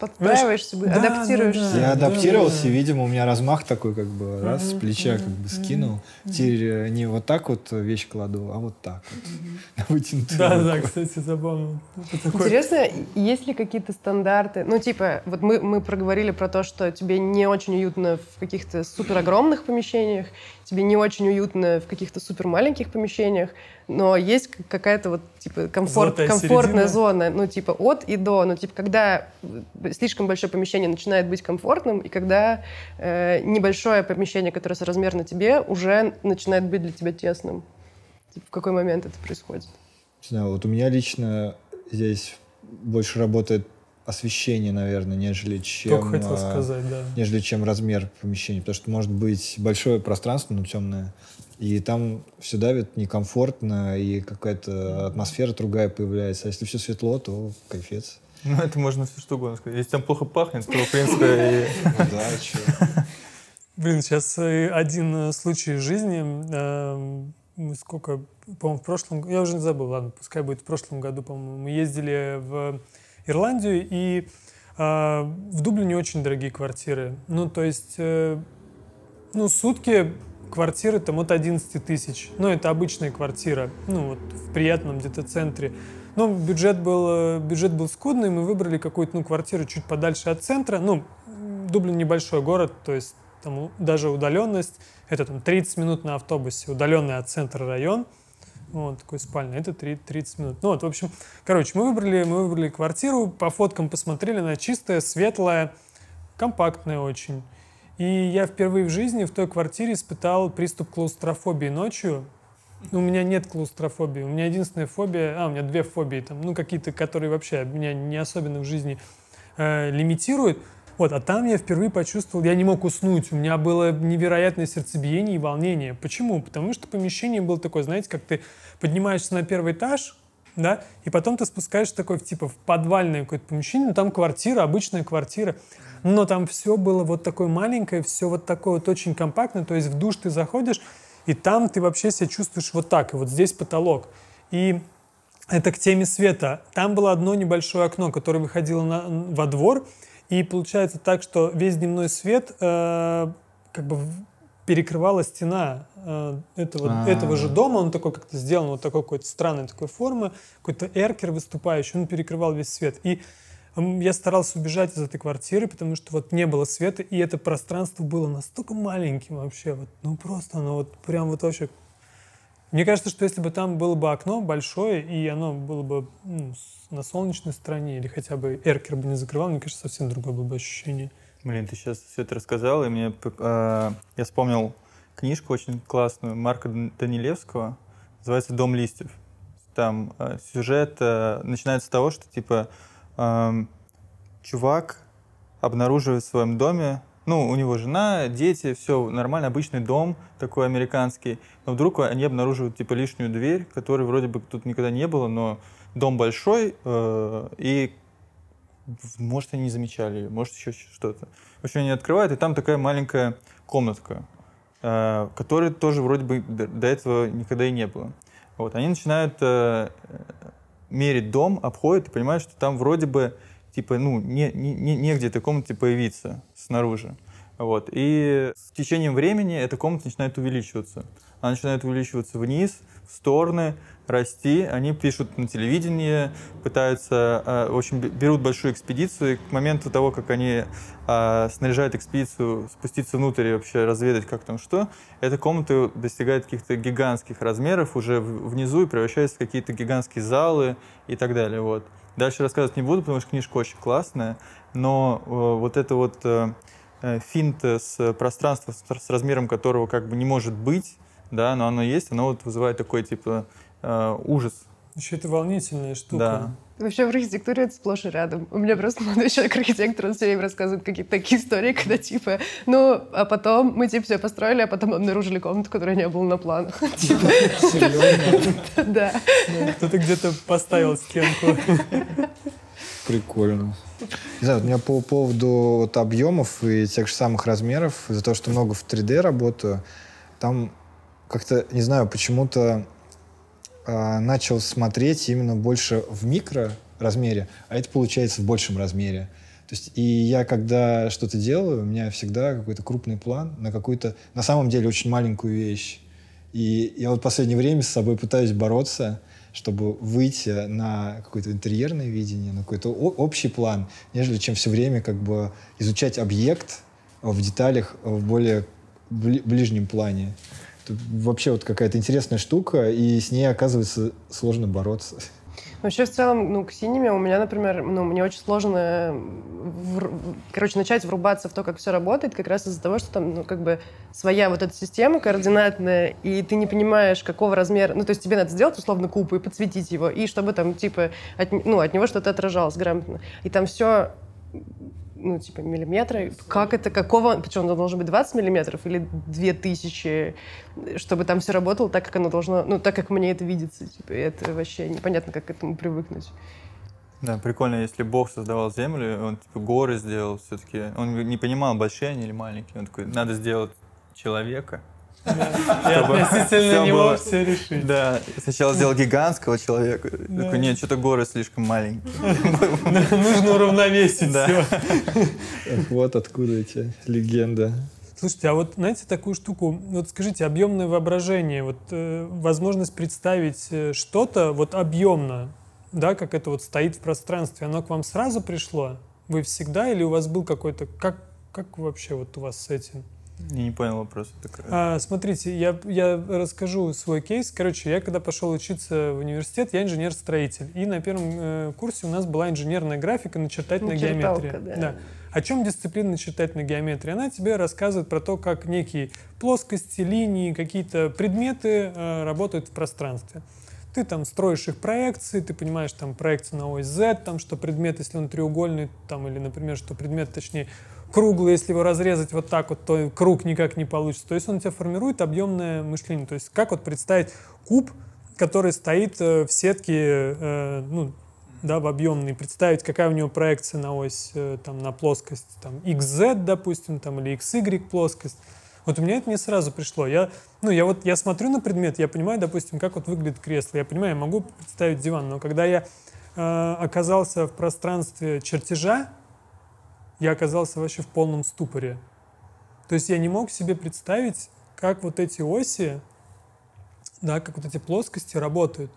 подстраиваешься, да, адаптируешься. Да, да, я адаптировался, да, да. И, видимо, у меня размах такой, как бы, mm-hmm. раз с плеча mm-hmm. как бы скинул. Mm-hmm. Теперь не вот так вот вещь кладу, а вот так вот. Mm-hmm. Вытянутую да, руку. Да, кстати, забавно. Интересно, есть ли какие-то стандарты? Ну, типа, вот мы, мы проговорили про то, что тебе не очень уютно в каких-то суперогромных помещениях, тебе не очень уютно в каких-то супермаленьких помещениях, но есть какая-то вот, типа, комфорт, комфортная середина. Зона, ну, типа, от и до, ну, типа, когда... слишком большое помещение начинает быть комфортным, и когда э, небольшое помещение, которое соразмерно тебе, уже начинает быть для тебя тесным. В какой момент это происходит? Не знаю, вот у меня лично здесь больше работает освещение, наверное, нежели чем, хотел сказать, да. нежели чем размер помещения. Потому что может быть большое пространство, но темное, и там все давит некомфортно, и какая-то атмосфера другая появляется. А если все светло, то кайфец. Ну, это можно все что угодно сказать. Если там плохо пахнет, то, в принципе... Да, че. Блин, сейчас один случай жизни. Сколько, по-моему, в прошлом... Я уже не забыл, ладно, пускай будет в прошлом году, по-моему. Мы ездили в Ирландию, и в Дублине очень дорогие квартиры. Ну, то есть, ну, сутки квартиры там от одиннадцать тысяч. Ну, это обычная квартира, ну, вот в приятном где-то центре. Ну, бюджет был, бюджет был скудный, мы выбрали какую-то, ну, квартиру чуть подальше от центра, ну, Дублин небольшой город, то есть там даже удаленность, это там тридцать минут на автобусе, удаленный от центра район, вот, такой спальня, это тридцать минут. Ну вот, в общем, короче, мы выбрали, мы выбрали квартиру, по фоткам посмотрели, она чистая, светлая, компактная очень. И я впервые в жизни в той квартире испытал приступ клаустрофобии ночью. У меня нет клаустрофобии, у меня единственная фобия, а, у меня две фобии, там, ну, какие-то, которые вообще меня не особенно в жизни э, лимитируют. Вот, а там я впервые почувствовал, я не мог уснуть, у меня было невероятное сердцебиение и волнение. Почему? Потому что помещение было такое, знаете, как ты поднимаешься на первый этаж, да, и потом ты спускаешься такой, типа, в подвальное какое-то помещение, но там квартира, обычная квартира, но там все было вот такое маленькое, все вот такое вот очень компактное, то есть в душ ты заходишь, и там ты вообще себя чувствуешь вот так, и вот здесь потолок. И это к теме света. Там было одно небольшое окно, которое выходило на, во двор, и получается так, что весь дневной свет э, как бы перекрывала стена э, этого, этого же дома. Он такой как-то сделан, вот такой какой-то странной такой формы, какой-то эркер выступающий, он перекрывал весь свет. И я старался убежать из этой квартиры, потому что вот не было света, и это пространство было настолько маленьким вообще, вот, ну просто оно вот прям вот вообще... Мне кажется, что если бы там было бы окно большое, и оно было бы ну, на солнечной стороне, или хотя бы эркер бы не закрывал, мне кажется, совсем другое было бы ощущение. Блин, ты сейчас все это рассказал, и мне, э, я вспомнил книжку очень классную Марка Данилевского, называется «Дом листьев». Там э, сюжет э, начинается с того, что типа... чувак обнаруживает в своем доме, ну, у него жена, дети, все нормально, обычный дом такой американский, но вдруг они обнаруживают, типа, лишнюю дверь, которой вроде бы тут никогда не было, но дом большой, э- и, может, они не замечали ее, может, еще что-то. В общем, они открывают, и там такая маленькая комнатка, э- которой тоже вроде бы до этого никогда и не было. Вот, они начинают... Э- мерит дом, обходит и понимает, что там вроде бы типа, ну, не, не, негде этой комнате появиться снаружи. Вот. И с течением времени эта комната начинает увеличиваться. Она начинает увеличиваться вниз, в стороны, расти. Они пишут на телевидении, пытаются, в общем, берут большую экспедицию. И к моменту того, как они снаряжают экспедицию, спуститься внутрь и вообще разведать, как там что, эта комната достигает каких-то гигантских размеров уже внизу и превращается в какие-то гигантские залы и так далее. Вот. Дальше рассказывать не буду, потому что книжка очень классная, но вот это вот... финт с пространством, с размером которого как бы не может быть, да, но оно есть, оно вот вызывает такой, типа, э, ужас. Еще это волнительная штука. Да. Вообще в архитектуре это сплошь и рядом. У меня просто молодой человек-архитектор, он все время рассказывает какие-то такие истории, когда типа, ну, а потом мы типа все построили, а потом обнаружили комнату, которая не была на планах. Серьезно? Да. Кто-то где-то поставил стенку. Прикольно. Не знаю, у меня по поводу вот объемов и тех же самых размеров, из-за того, что много в три дэ работаю, там как-то, не знаю, почему-то э, начал смотреть именно больше в микроразмере, а это получается в большем размере. То есть и я, когда что-то делаю, у меня всегда какой-то крупный план на какую-то, на самом деле, очень маленькую вещь. И я вот в последнее время с собой пытаюсь бороться, чтобы выйти на какое-то интерьерное видение, на какой-то о- общий план, нежели чем все время как бы изучать объект в деталях в более бли- ближнем плане. Это вообще вот какая-то интересная штука, и с ней, оказывается, сложно бороться. Вообще, в целом, ну, к синими у меня, например, ну, мне очень сложно, в... короче, начать врубаться в то, как все работает, как раз из-за того, что там, ну, как бы своя вот эта система координатная, и ты не понимаешь, какого размера, ну, то есть тебе надо сделать, условно, куб и подсветить его, и чтобы там, типа, от, ну, от него что-то отражалось грамотно. И там все... ну, типа, миллиметры, как это, какого, причем оно должно быть двадцать миллиметров или две тысячи, чтобы там все работало так, как оно должно, ну, так, как мне это видится, типа, это вообще непонятно, как к этому привыкнуть. Да, прикольно, если Бог создавал землю, он, типа, горы сделал все-таки, он не понимал, большие они или маленькие, он такой, надо сделать человека. Чтобы относительно него все решить. Да, сначала сделал гигантского человека. Такой, нет, что-то горы слишком маленькие. Нужно уравновесить все. Вот откуда эти легенды. Слушайте, а вот знаете такую штуку, вот скажите, объемное воображение, вот возможность представить что-то вот объемно, да, как это вот стоит в пространстве, оно к вам сразу пришло? Вы всегда или у вас был какой-то, как Как вообще вот у вас с этим? Я не понял вопрос. А, смотрите, я, я расскажу свой кейс. Короче, я когда пошел учиться в университет, я инженер-строитель. И на первом э, курсе у нас была инженерная графика, начертательная геометрия. Да. Да. О чем дисциплина начертательной геометрии? Она тебе рассказывает про то, как некие плоскости, линии, какие-то предметы э, работают в пространстве. Ты там строишь их проекции, ты понимаешь там проекции на ось Z, там, что предмет, если он треугольный, там, или, например, что предмет, точнее, круглый, если его разрезать вот так вот, то круг никак не получится. То есть он у тебя формирует объемное мышление. То есть как вот представить куб, который стоит в сетке, ну, да, в объемной, представить, какая у него проекция на ось, там, на плоскость, там, икс зет, допустим, там, или икс игрек плоскость. Вот у меня это не сразу пришло. Я, ну, я, вот, я смотрю на предмет, я понимаю, допустим, как вот выглядит кресло. Я понимаю, я могу представить диван, но когда я э, оказался в пространстве чертежа, я оказался вообще в полном ступоре. То есть я не мог себе представить, как вот эти оси, да, как вот эти плоскости работают.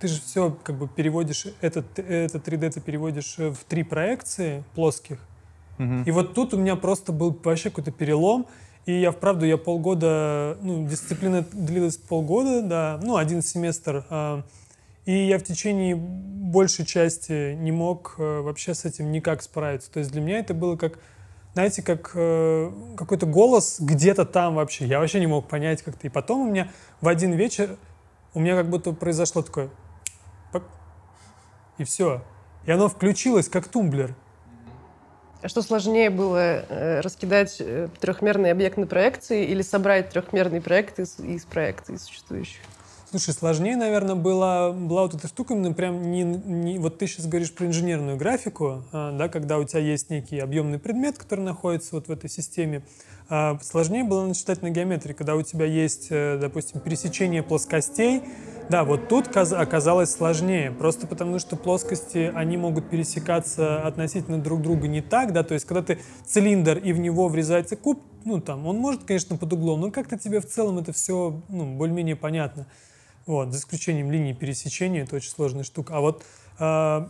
Ты же все как бы переводишь, это, это три дэ ты переводишь в три проекции плоских. И вот тут у меня просто был вообще какой-то перелом, и я, вправду, я полгода, ну, дисциплина длилась полгода, да, ну, один семестр, э, и я в течение большей части не мог э, вообще с этим никак справиться. То есть для меня это было как, знаете, как э, какой-то голос где-то там вообще, я вообще не мог понять как-то. И потом у меня в один вечер, у меня как будто произошло такое, и все. И оно включилось, как тумблер. А что сложнее было, э, раскидать э, трехмерный объект на проекции или собрать трехмерный проект из, из проекций существующих? Слушай, сложнее, наверное, была, была вот эта штука, именно прям не, не, вот ты сейчас говоришь про инженерную графику, э, да, когда у тебя есть некий объемный предмет, который находится вот в этой системе. Э, сложнее было начитать на геометрии, когда у тебя есть, э, допустим, пересечение плоскостей. Да, вот тут оказалось сложнее, просто потому что плоскости, они могут пересекаться относительно друг друга не так, да, то есть когда ты цилиндр и в него врезается куб, ну там, он может, конечно, под углом, но как-то тебе в целом это все, ну, более-менее понятно, вот, за исключением линии пересечения, это очень сложная штука, а вот, э,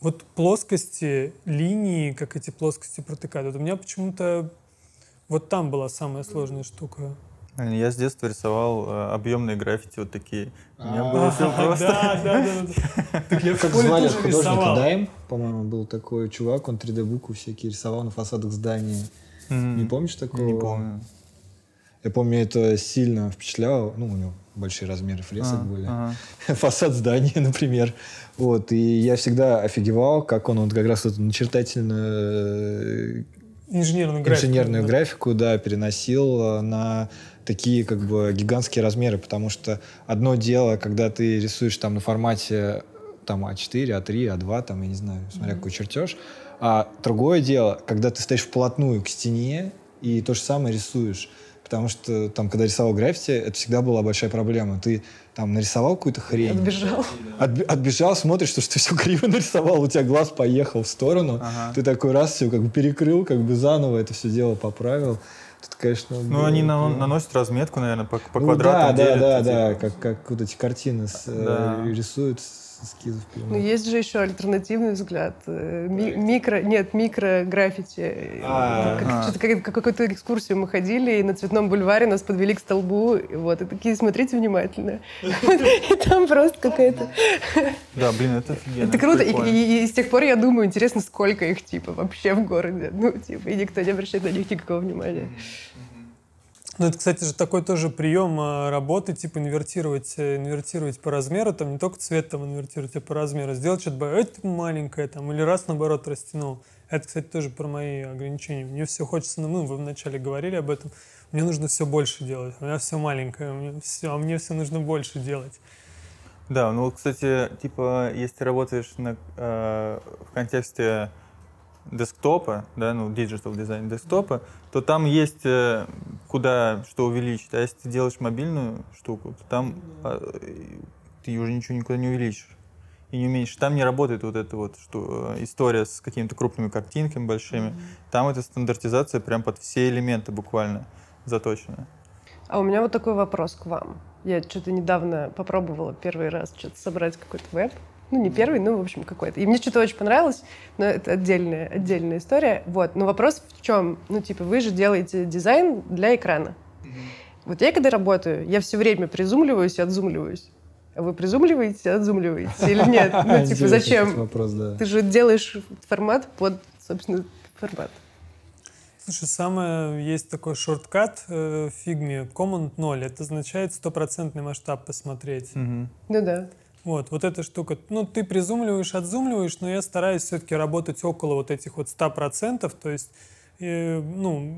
вот плоскости, линии, как эти плоскости протыкают, вот у меня почему-то вот там была самая сложная штука. Я с детства рисовал объемные граффити вот такие. У меня было все просто. Да, да, да. Так я в школе тоже рисовал. Дайм, по-моему, был такой чувак, он три дэ-буквы всякие рисовал на фасадах здания. Не помнишь такого? Не помню. Я помню, это сильно впечатляло. Ну, у него большие размеры фресок были. Фасад здания, например. Вот, и я всегда офигевал, как он вот как раз вот начертательно... Инженерную графику. Инженерную да. графику, да, переносил на такие как бы гигантские размеры, потому что одно дело, когда ты рисуешь там на формате там а четыре, а три, а два, там, я не знаю, смотря mm-hmm. какой чертеж, а другое дело, когда ты стоишь вплотную к стене и то же самое рисуешь. Потому что, там, когда рисовал граффити, это всегда была большая проблема. Ты там нарисовал какую-то хрень. Отбежал. От, отбежал, смотришь, что, что ты все криво нарисовал, у тебя глаз поехал в сторону. Ага. Ты такой раз все как бы перекрыл, как бы заново это все дело поправил. Тут, конечно, ну, было, они на, ну... наносят разметку, наверное, по, по ну, квадратам. Да, да, да, да, как, как вот эти картины с, да. рисуют с эскизов. Ну, есть же еще альтернативный взгляд. Ми- микро, нет, микрограффити. Как, как, как, какую-то экскурсию мы ходили, и на Цветном бульваре нас подвели к столбу. И, вот, и такие, смотрите внимательно. И там просто какая-то... Да, блин, это офигенно. Это круто. И с тех пор я думаю, интересно, сколько их, типа, вообще в городе. Ну, типа, и никто не обращает на них никакого внимания. Ну, это, кстати же, такой тоже прием работы, типа инвертировать, инвертировать по размеру, там не только цвет там инвертировать, а по размеру. Сделать что-то это маленькое, там, или раз, наоборот, растянул. Это, кстати, тоже про мои ограничения. Мне все хочется, ну, вы вначале говорили об этом, мне нужно все больше делать, у меня все маленькое, мне все, а мне все нужно больше делать. Да, ну, кстати, типа, если ты работаешь на, э, в контексте... десктопа, да, ну, диджитал дизайн десктопа, то там есть куда что увеличить. А если ты делаешь мобильную штуку, то там ты уже ничего никуда не увеличишь и не уменьшишь. Там не работает вот эта вот что, история с какими-то крупными картинками большими. Mm-hmm. Там эта стандартизация прям под все элементы буквально заточена. А у меня вот такой вопрос к вам. Я что-то недавно попробовала первый раз что-то собрать какой-то веб. Ну, не первый, ну, в общем, какой-то. И мне что-то очень понравилось, но это отдельная, отдельная история. Вот. Но вопрос в чем? Ну, типа, вы же делаете дизайн для экрана. Mm-hmm. Вот я, когда работаю, я все время призумливаюсь и отзумливаюсь. А вы призумливаете и отзумливаете или нет? Ну, типа, зачем? Ты же делаешь формат под, собственно, формат. Слушай, самое есть такой шорткат э, в Фигме, команд ноль. Это означает стопроцентный масштаб посмотреть. Угу. Ну да. Вот, вот эта штука. Ну, ты призумливаешь, отзумливаешь, но я стараюсь все-таки работать около вот этих вот ста процентов. То есть, э, ну,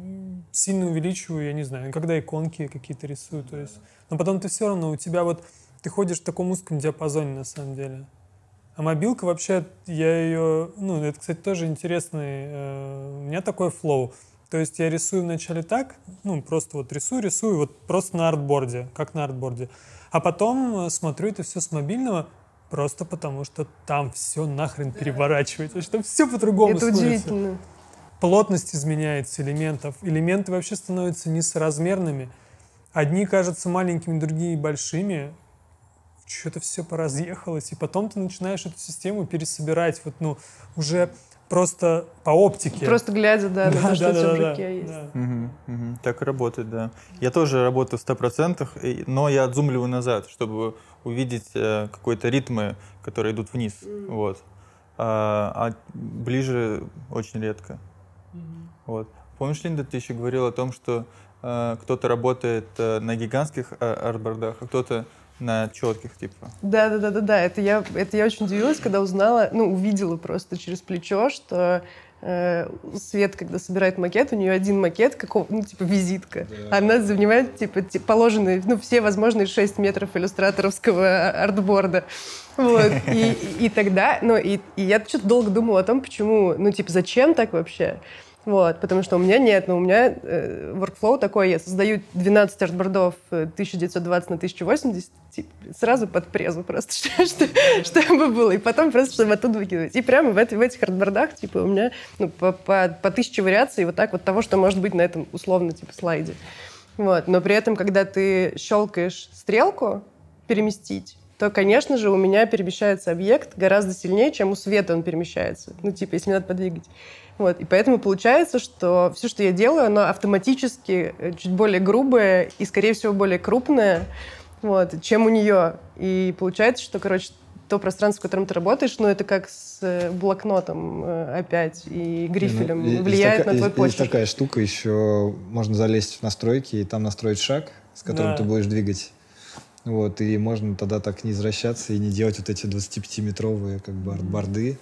сильно увеличиваю, я не знаю, когда иконки какие-то рисую. То есть, но потом ты все равно, у тебя вот, ты ходишь в таком узком диапазоне на самом деле. А мобилка вообще, я ее, ну, это, кстати, тоже интересный, э, у меня такой флоу. То есть я рисую вначале так, ну, просто вот рисую, рисую, вот просто на артборде, как на артборде. А потом смотрю это все с мобильного, просто потому что там все нахрен переворачивается, что все по-другому смотрится. Это удивительно. Плотность изменяется элементов, элементы вообще становятся несоразмерными. Одни кажутся маленькими, другие большими. Что-то все поразъехалось, и потом ты начинаешь эту систему пересобирать, вот, ну, уже... Просто по оптике. Просто глядя, да, да на то, что да, у тебя да, в руке да, есть. Да. Угу, угу. Так и работает, да. Я тоже работаю в ста процентах, но я отзумливаю назад, чтобы увидеть э, какие-то ритмы, которые идут вниз. Mm. Вот. А, а ближе очень редко. Mm-hmm. Вот. Помнишь, Линда, ты еще говорила о том, что э, кто-то работает э, на гигантских э, артбордах, а кто-то на четких, типа. Да, да, да, да, да. Это я, это я очень удивилась, когда узнала, ну, увидела просто через плечо, что э, Свет, когда собирает макет, у нее один макет, какого, ну, типа, визитка. Да. Она занимает, типа, типа, положенные, ну, все возможные шесть метров иллюстраторовского артборда. Вот. И, и тогда, ну, и, и я что-то долго думала о том, почему, ну, типа, зачем так вообще? Вот, потому что у меня нет, но у меня workflow такой, я создаю двенадцать артбордов тысяча девятьсот двадцать на тысячу восемьдесят, типа, сразу под презу просто, что, чтобы было, и потом просто, чтобы оттуда выкидывать. И прямо в, эти, в этих артбордах, типа, у меня ну, по, по, по тысяче вариаций вот так вот того, что может быть на этом условно, типа, слайде. Вот, но при этом, когда ты щелкаешь стрелку «переместить», то, конечно же, у меня перемещается объект гораздо сильнее, чем у Света он перемещается. Ну, типа, если мне надо подвигать. Вот. И поэтому получается, что все, что я делаю, оно автоматически чуть более грубое и, скорее всего, более крупное, вот, чем у нее. И получается, что, короче, то пространство, в котором ты работаешь, ну, это как с блокнотом опять и грифелем ну, влияет есть, на твой есть, почерк. Есть такая штука еще, можно залезть в настройки и там настроить шаг, с которым да. ты будешь двигать. Вот, и можно тогда так не извращаться и не делать вот эти двадцатипятиметровые как бы артборды.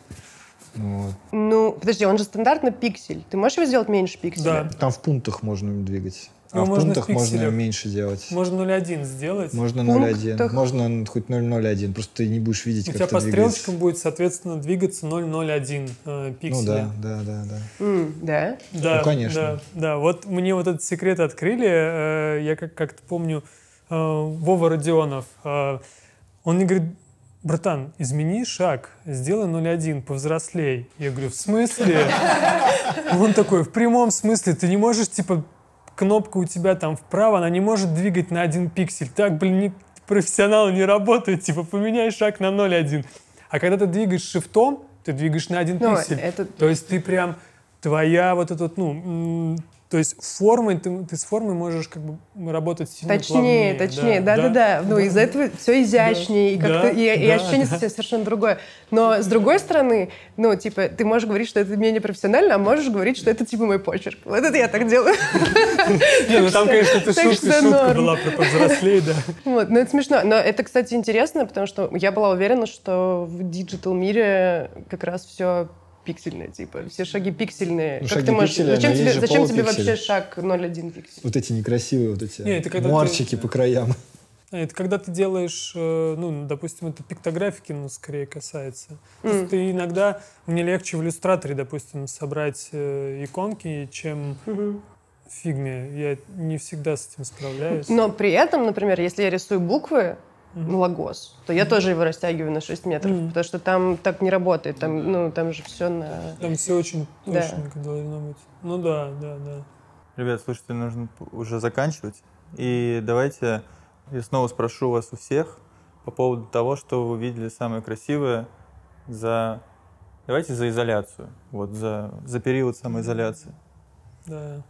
Вот. Ну, подожди, он же стандартно пиксель. Ты можешь его сделать меньше пикселя? Да. Там в пунктах можно двигать. Ну, а в пунктах можно меньше делать. Можно ноль один сделать. Можно ноль один. Можно хоть ноль ноль один. Просто ты не будешь видеть, у как это двигается. У тебя по стрелочкам будет, соответственно, двигаться ноль ноль один э, пикселя. Ну да, да, да. Да? Mm, да? да ну, конечно. Да, да, вот мне вот этот секрет открыли. Э, я как- как-то помню... Вова Родионов, он мне говорит, братан, измени шаг, сделай ноль один, повзрослей. Я говорю, в смысле? Он такой, в прямом смысле, ты не можешь, типа, кнопка у тебя там вправо, она не может двигать на один пиксель. Так, блин, не, профессионалы не работают, типа, поменяй шаг на ноль один. А когда ты двигаешь шифтом, ты двигаешь на один Но пиксель. Это... То есть ты прям, твоя вот эта, ну... То есть формой, ты, ты с формой можешь как бы работать сильно плавнее. Точнее, точнее, да-да-да. Ну, из-за этого все изящнее, да, и, как-то, да, и, и да, ощущение да. совершенно другое. Но, с другой стороны, ну, типа, ты можешь говорить, что это менее профессионально, а можешь говорить, что это, типа, мой почерк. Вот это я так делаю. Не, ну там, конечно, ты шутка была про повзрослее, да. Вот, ну, это смешно. Но это, кстати, интересно, потому что я была уверена, что в диджитал-мире как раз все... пиксельные, типа, все шаги пиксельные. Ну, как шаги ты можешь... пиксельные, зачем тебе, зачем тебе вообще шаг ноль один пиксель? Вот эти некрасивые вот эти Нет, муарчики ты... по краям. Это когда ты делаешь, ну, допустим, это пиктографики, ну, скорее касается. Mm. То есть ты иногда... Мне легче в иллюстраторе, допустим, собрать иконки, чем... Mm-hmm. в Фигме. Я не всегда с этим справляюсь. Но при этом, например, если я рисую буквы, Mm-hmm. логос, то я mm-hmm. тоже его растягиваю на шесть метров, mm-hmm. потому что там так не работает, там, ну, там же все на... Там все очень точненько да. должно быть. Ну да, да, да. Ребят, слушайте, нужно уже заканчивать. И давайте я снова спрошу вас у всех по поводу того, что вы видели самое красивое за... Давайте за изоляцию, вот, за, за период самоизоляции. Да.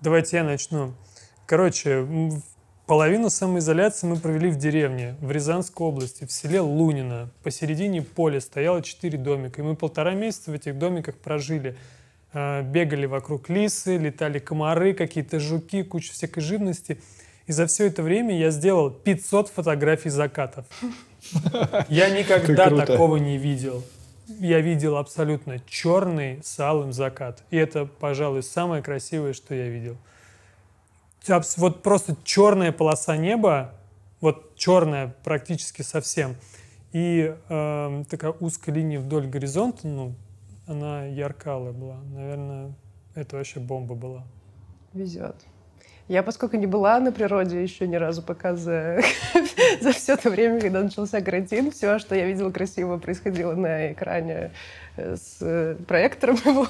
Давайте я начну. Короче, половину самоизоляции мы провели в деревне, в Рязанской области, в селе Лунино. Посередине поля стояло четыре домика, и мы полтора месяца в этих домиках прожили. Бегали вокруг лисы, летали комары, какие-то жуки, куча всякой живности. И за все это время я сделал пятьсот фотографий закатов. Я никогда такого не видел. Я видел абсолютно черный с алым закат. И это, пожалуй, самое красивое, что я видел. Вот просто черная полоса неба, вот черная практически совсем, и э, такая узкая линия вдоль горизонта, ну, она яркалая была. Наверное, это вообще бомба была. Везет. Я, поскольку не была на природе еще ни разу, пока за, за все то время, когда начался карантин, все, что я видела красиво, происходило на экране с проектором его.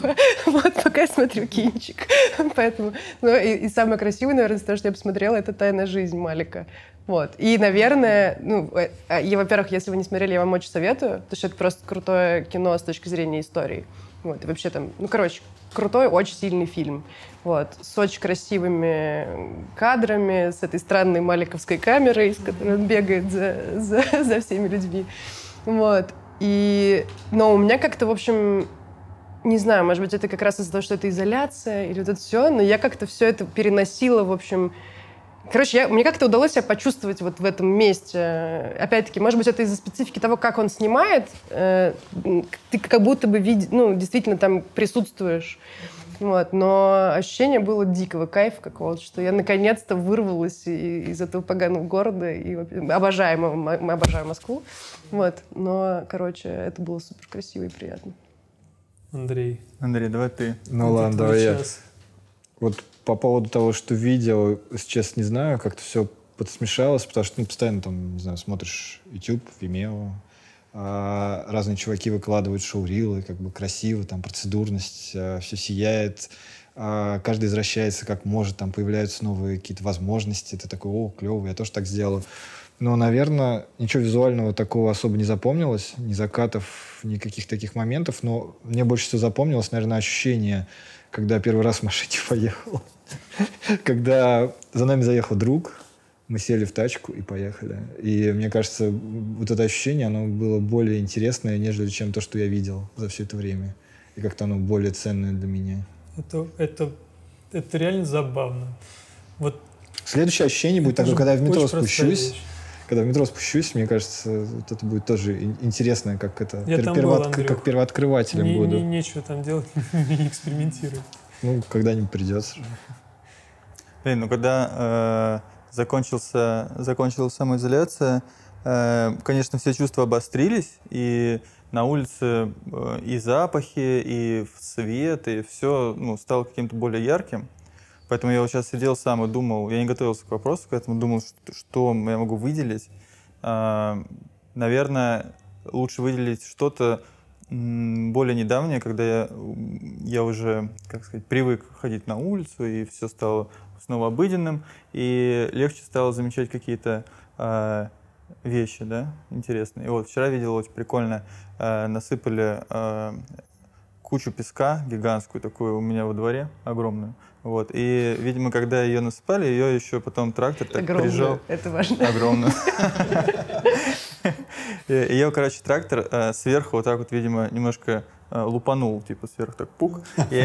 Вот, пока я смотрю кинчик. Поэтому, ну, и, и самое красивое, наверное, из того, что я посмотрела, это «Тайная жизнь» Малика. Вот. И, наверное, ну, и, во-первых, если вы не смотрели, я вам очень советую, потому что это просто крутое кино с точки зрения истории. Вот, и вообще там, ну, короче, крутой, очень сильный фильм. Вот, с очень красивыми кадрами, с этой странной маликовской камерой, с которой он бегает за, за, за всеми людьми. Вот, и... Но у меня как-то, в общем, не знаю, может быть, это как раз из-за того, что это изоляция или вот это все, но я как-то все это переносила, в общем... Короче, я, мне как-то удалось себя почувствовать вот в этом месте. Опять-таки, может быть, это из-за специфики того, как он снимает. Э, ты как будто бы вид, ну, действительно там присутствуешь. Вот. Но ощущение было дикого кайфа какого-то, что я наконец-то вырвалась и, из этого поганого города. И обожаемого, мы обожаем Москву. Вот. Но, короче, это было супер красиво и приятно. Андрей. Андрей, давай ты. Ну вот ладно, давай я. Вот по поводу того, что видел, сейчас не знаю, как-то все подсмешалось, потому что ну, постоянно там, не знаю, смотришь YouTube, Vimeo, а, разные чуваки выкладывают шоурилы, как бы красиво, там процедурность, а, все сияет, а, каждый извращается как может, там появляются новые какие-то возможности, ты такой, о, клево, я тоже так сделал. Но, наверное, ничего визуального такого особо не запомнилось, ни закатов, никаких таких моментов, но мне больше всего запомнилось, наверное, ощущение, когда первый раз в машине поехал. Когда за нами заехал друг, мы сели в тачку и поехали. И мне кажется, вот это ощущение, оно было более интересное, нежели чем то, что я видел за все это время. И как-то оно более ценное для меня. Это, это, это реально забавно. Вот. Следующее ощущение будет такое, когда я в метро спущусь. Когда в метро спущусь, мне кажется, вот это будет тоже интересно, как это пер- первоотк- был, как первооткрывателем не, буду. Не, нечего там делать, не экспериментировать. Ну, когда-нибудь придется. Блин, ну когда э, закончился, закончилась самоизоляция, э, конечно, все чувства обострились, и на улице э, и запахи, и свет, и все ну, стало каким-то более ярким. Поэтому я вот сейчас сидел сам и думал, я не готовился к вопросу, поэтому думал, что, что я могу выделить. Наверное, лучше выделить что-то более недавнее, когда я, я уже, как сказать, привык ходить на улицу, и все стало снова обыденным, и легче стало замечать какие-то вещи, да, интересные. И вот вчера видел очень прикольно, насыпали кучу песка гигантскую такую у меня во дворе, огромную. Вот. И, видимо, когда ее насыпали, ее еще потом трактор так огромную. Прижал. Это важно. Огромную. Ее, короче, трактор сверху вот так вот, видимо, немножко лупанул, типа сверху так пук. И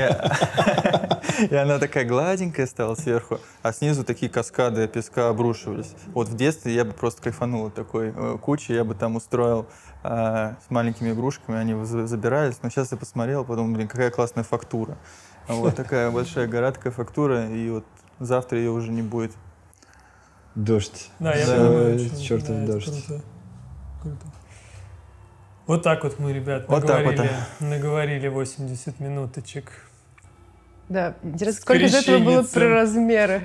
она такая гладенькая стала сверху, а снизу такие каскады песка обрушивались. Вот в детстве я бы просто кайфанул от такой кучи, я бы там устроил с маленькими игрушками, они забирались. Но сейчас я посмотрел, подумал, блин, какая классная фактура. Вот такая большая гора, такая фактура, и вот завтра ее уже не будет. Дождь. Да, я понимаю. Чертов да, дождь. Круто. Круто. Вот так вот мы, ребят, вот наговорили, так вот. Наговорили восемьдесят минуточек. Да, интересно, сколько из этого было про размеры.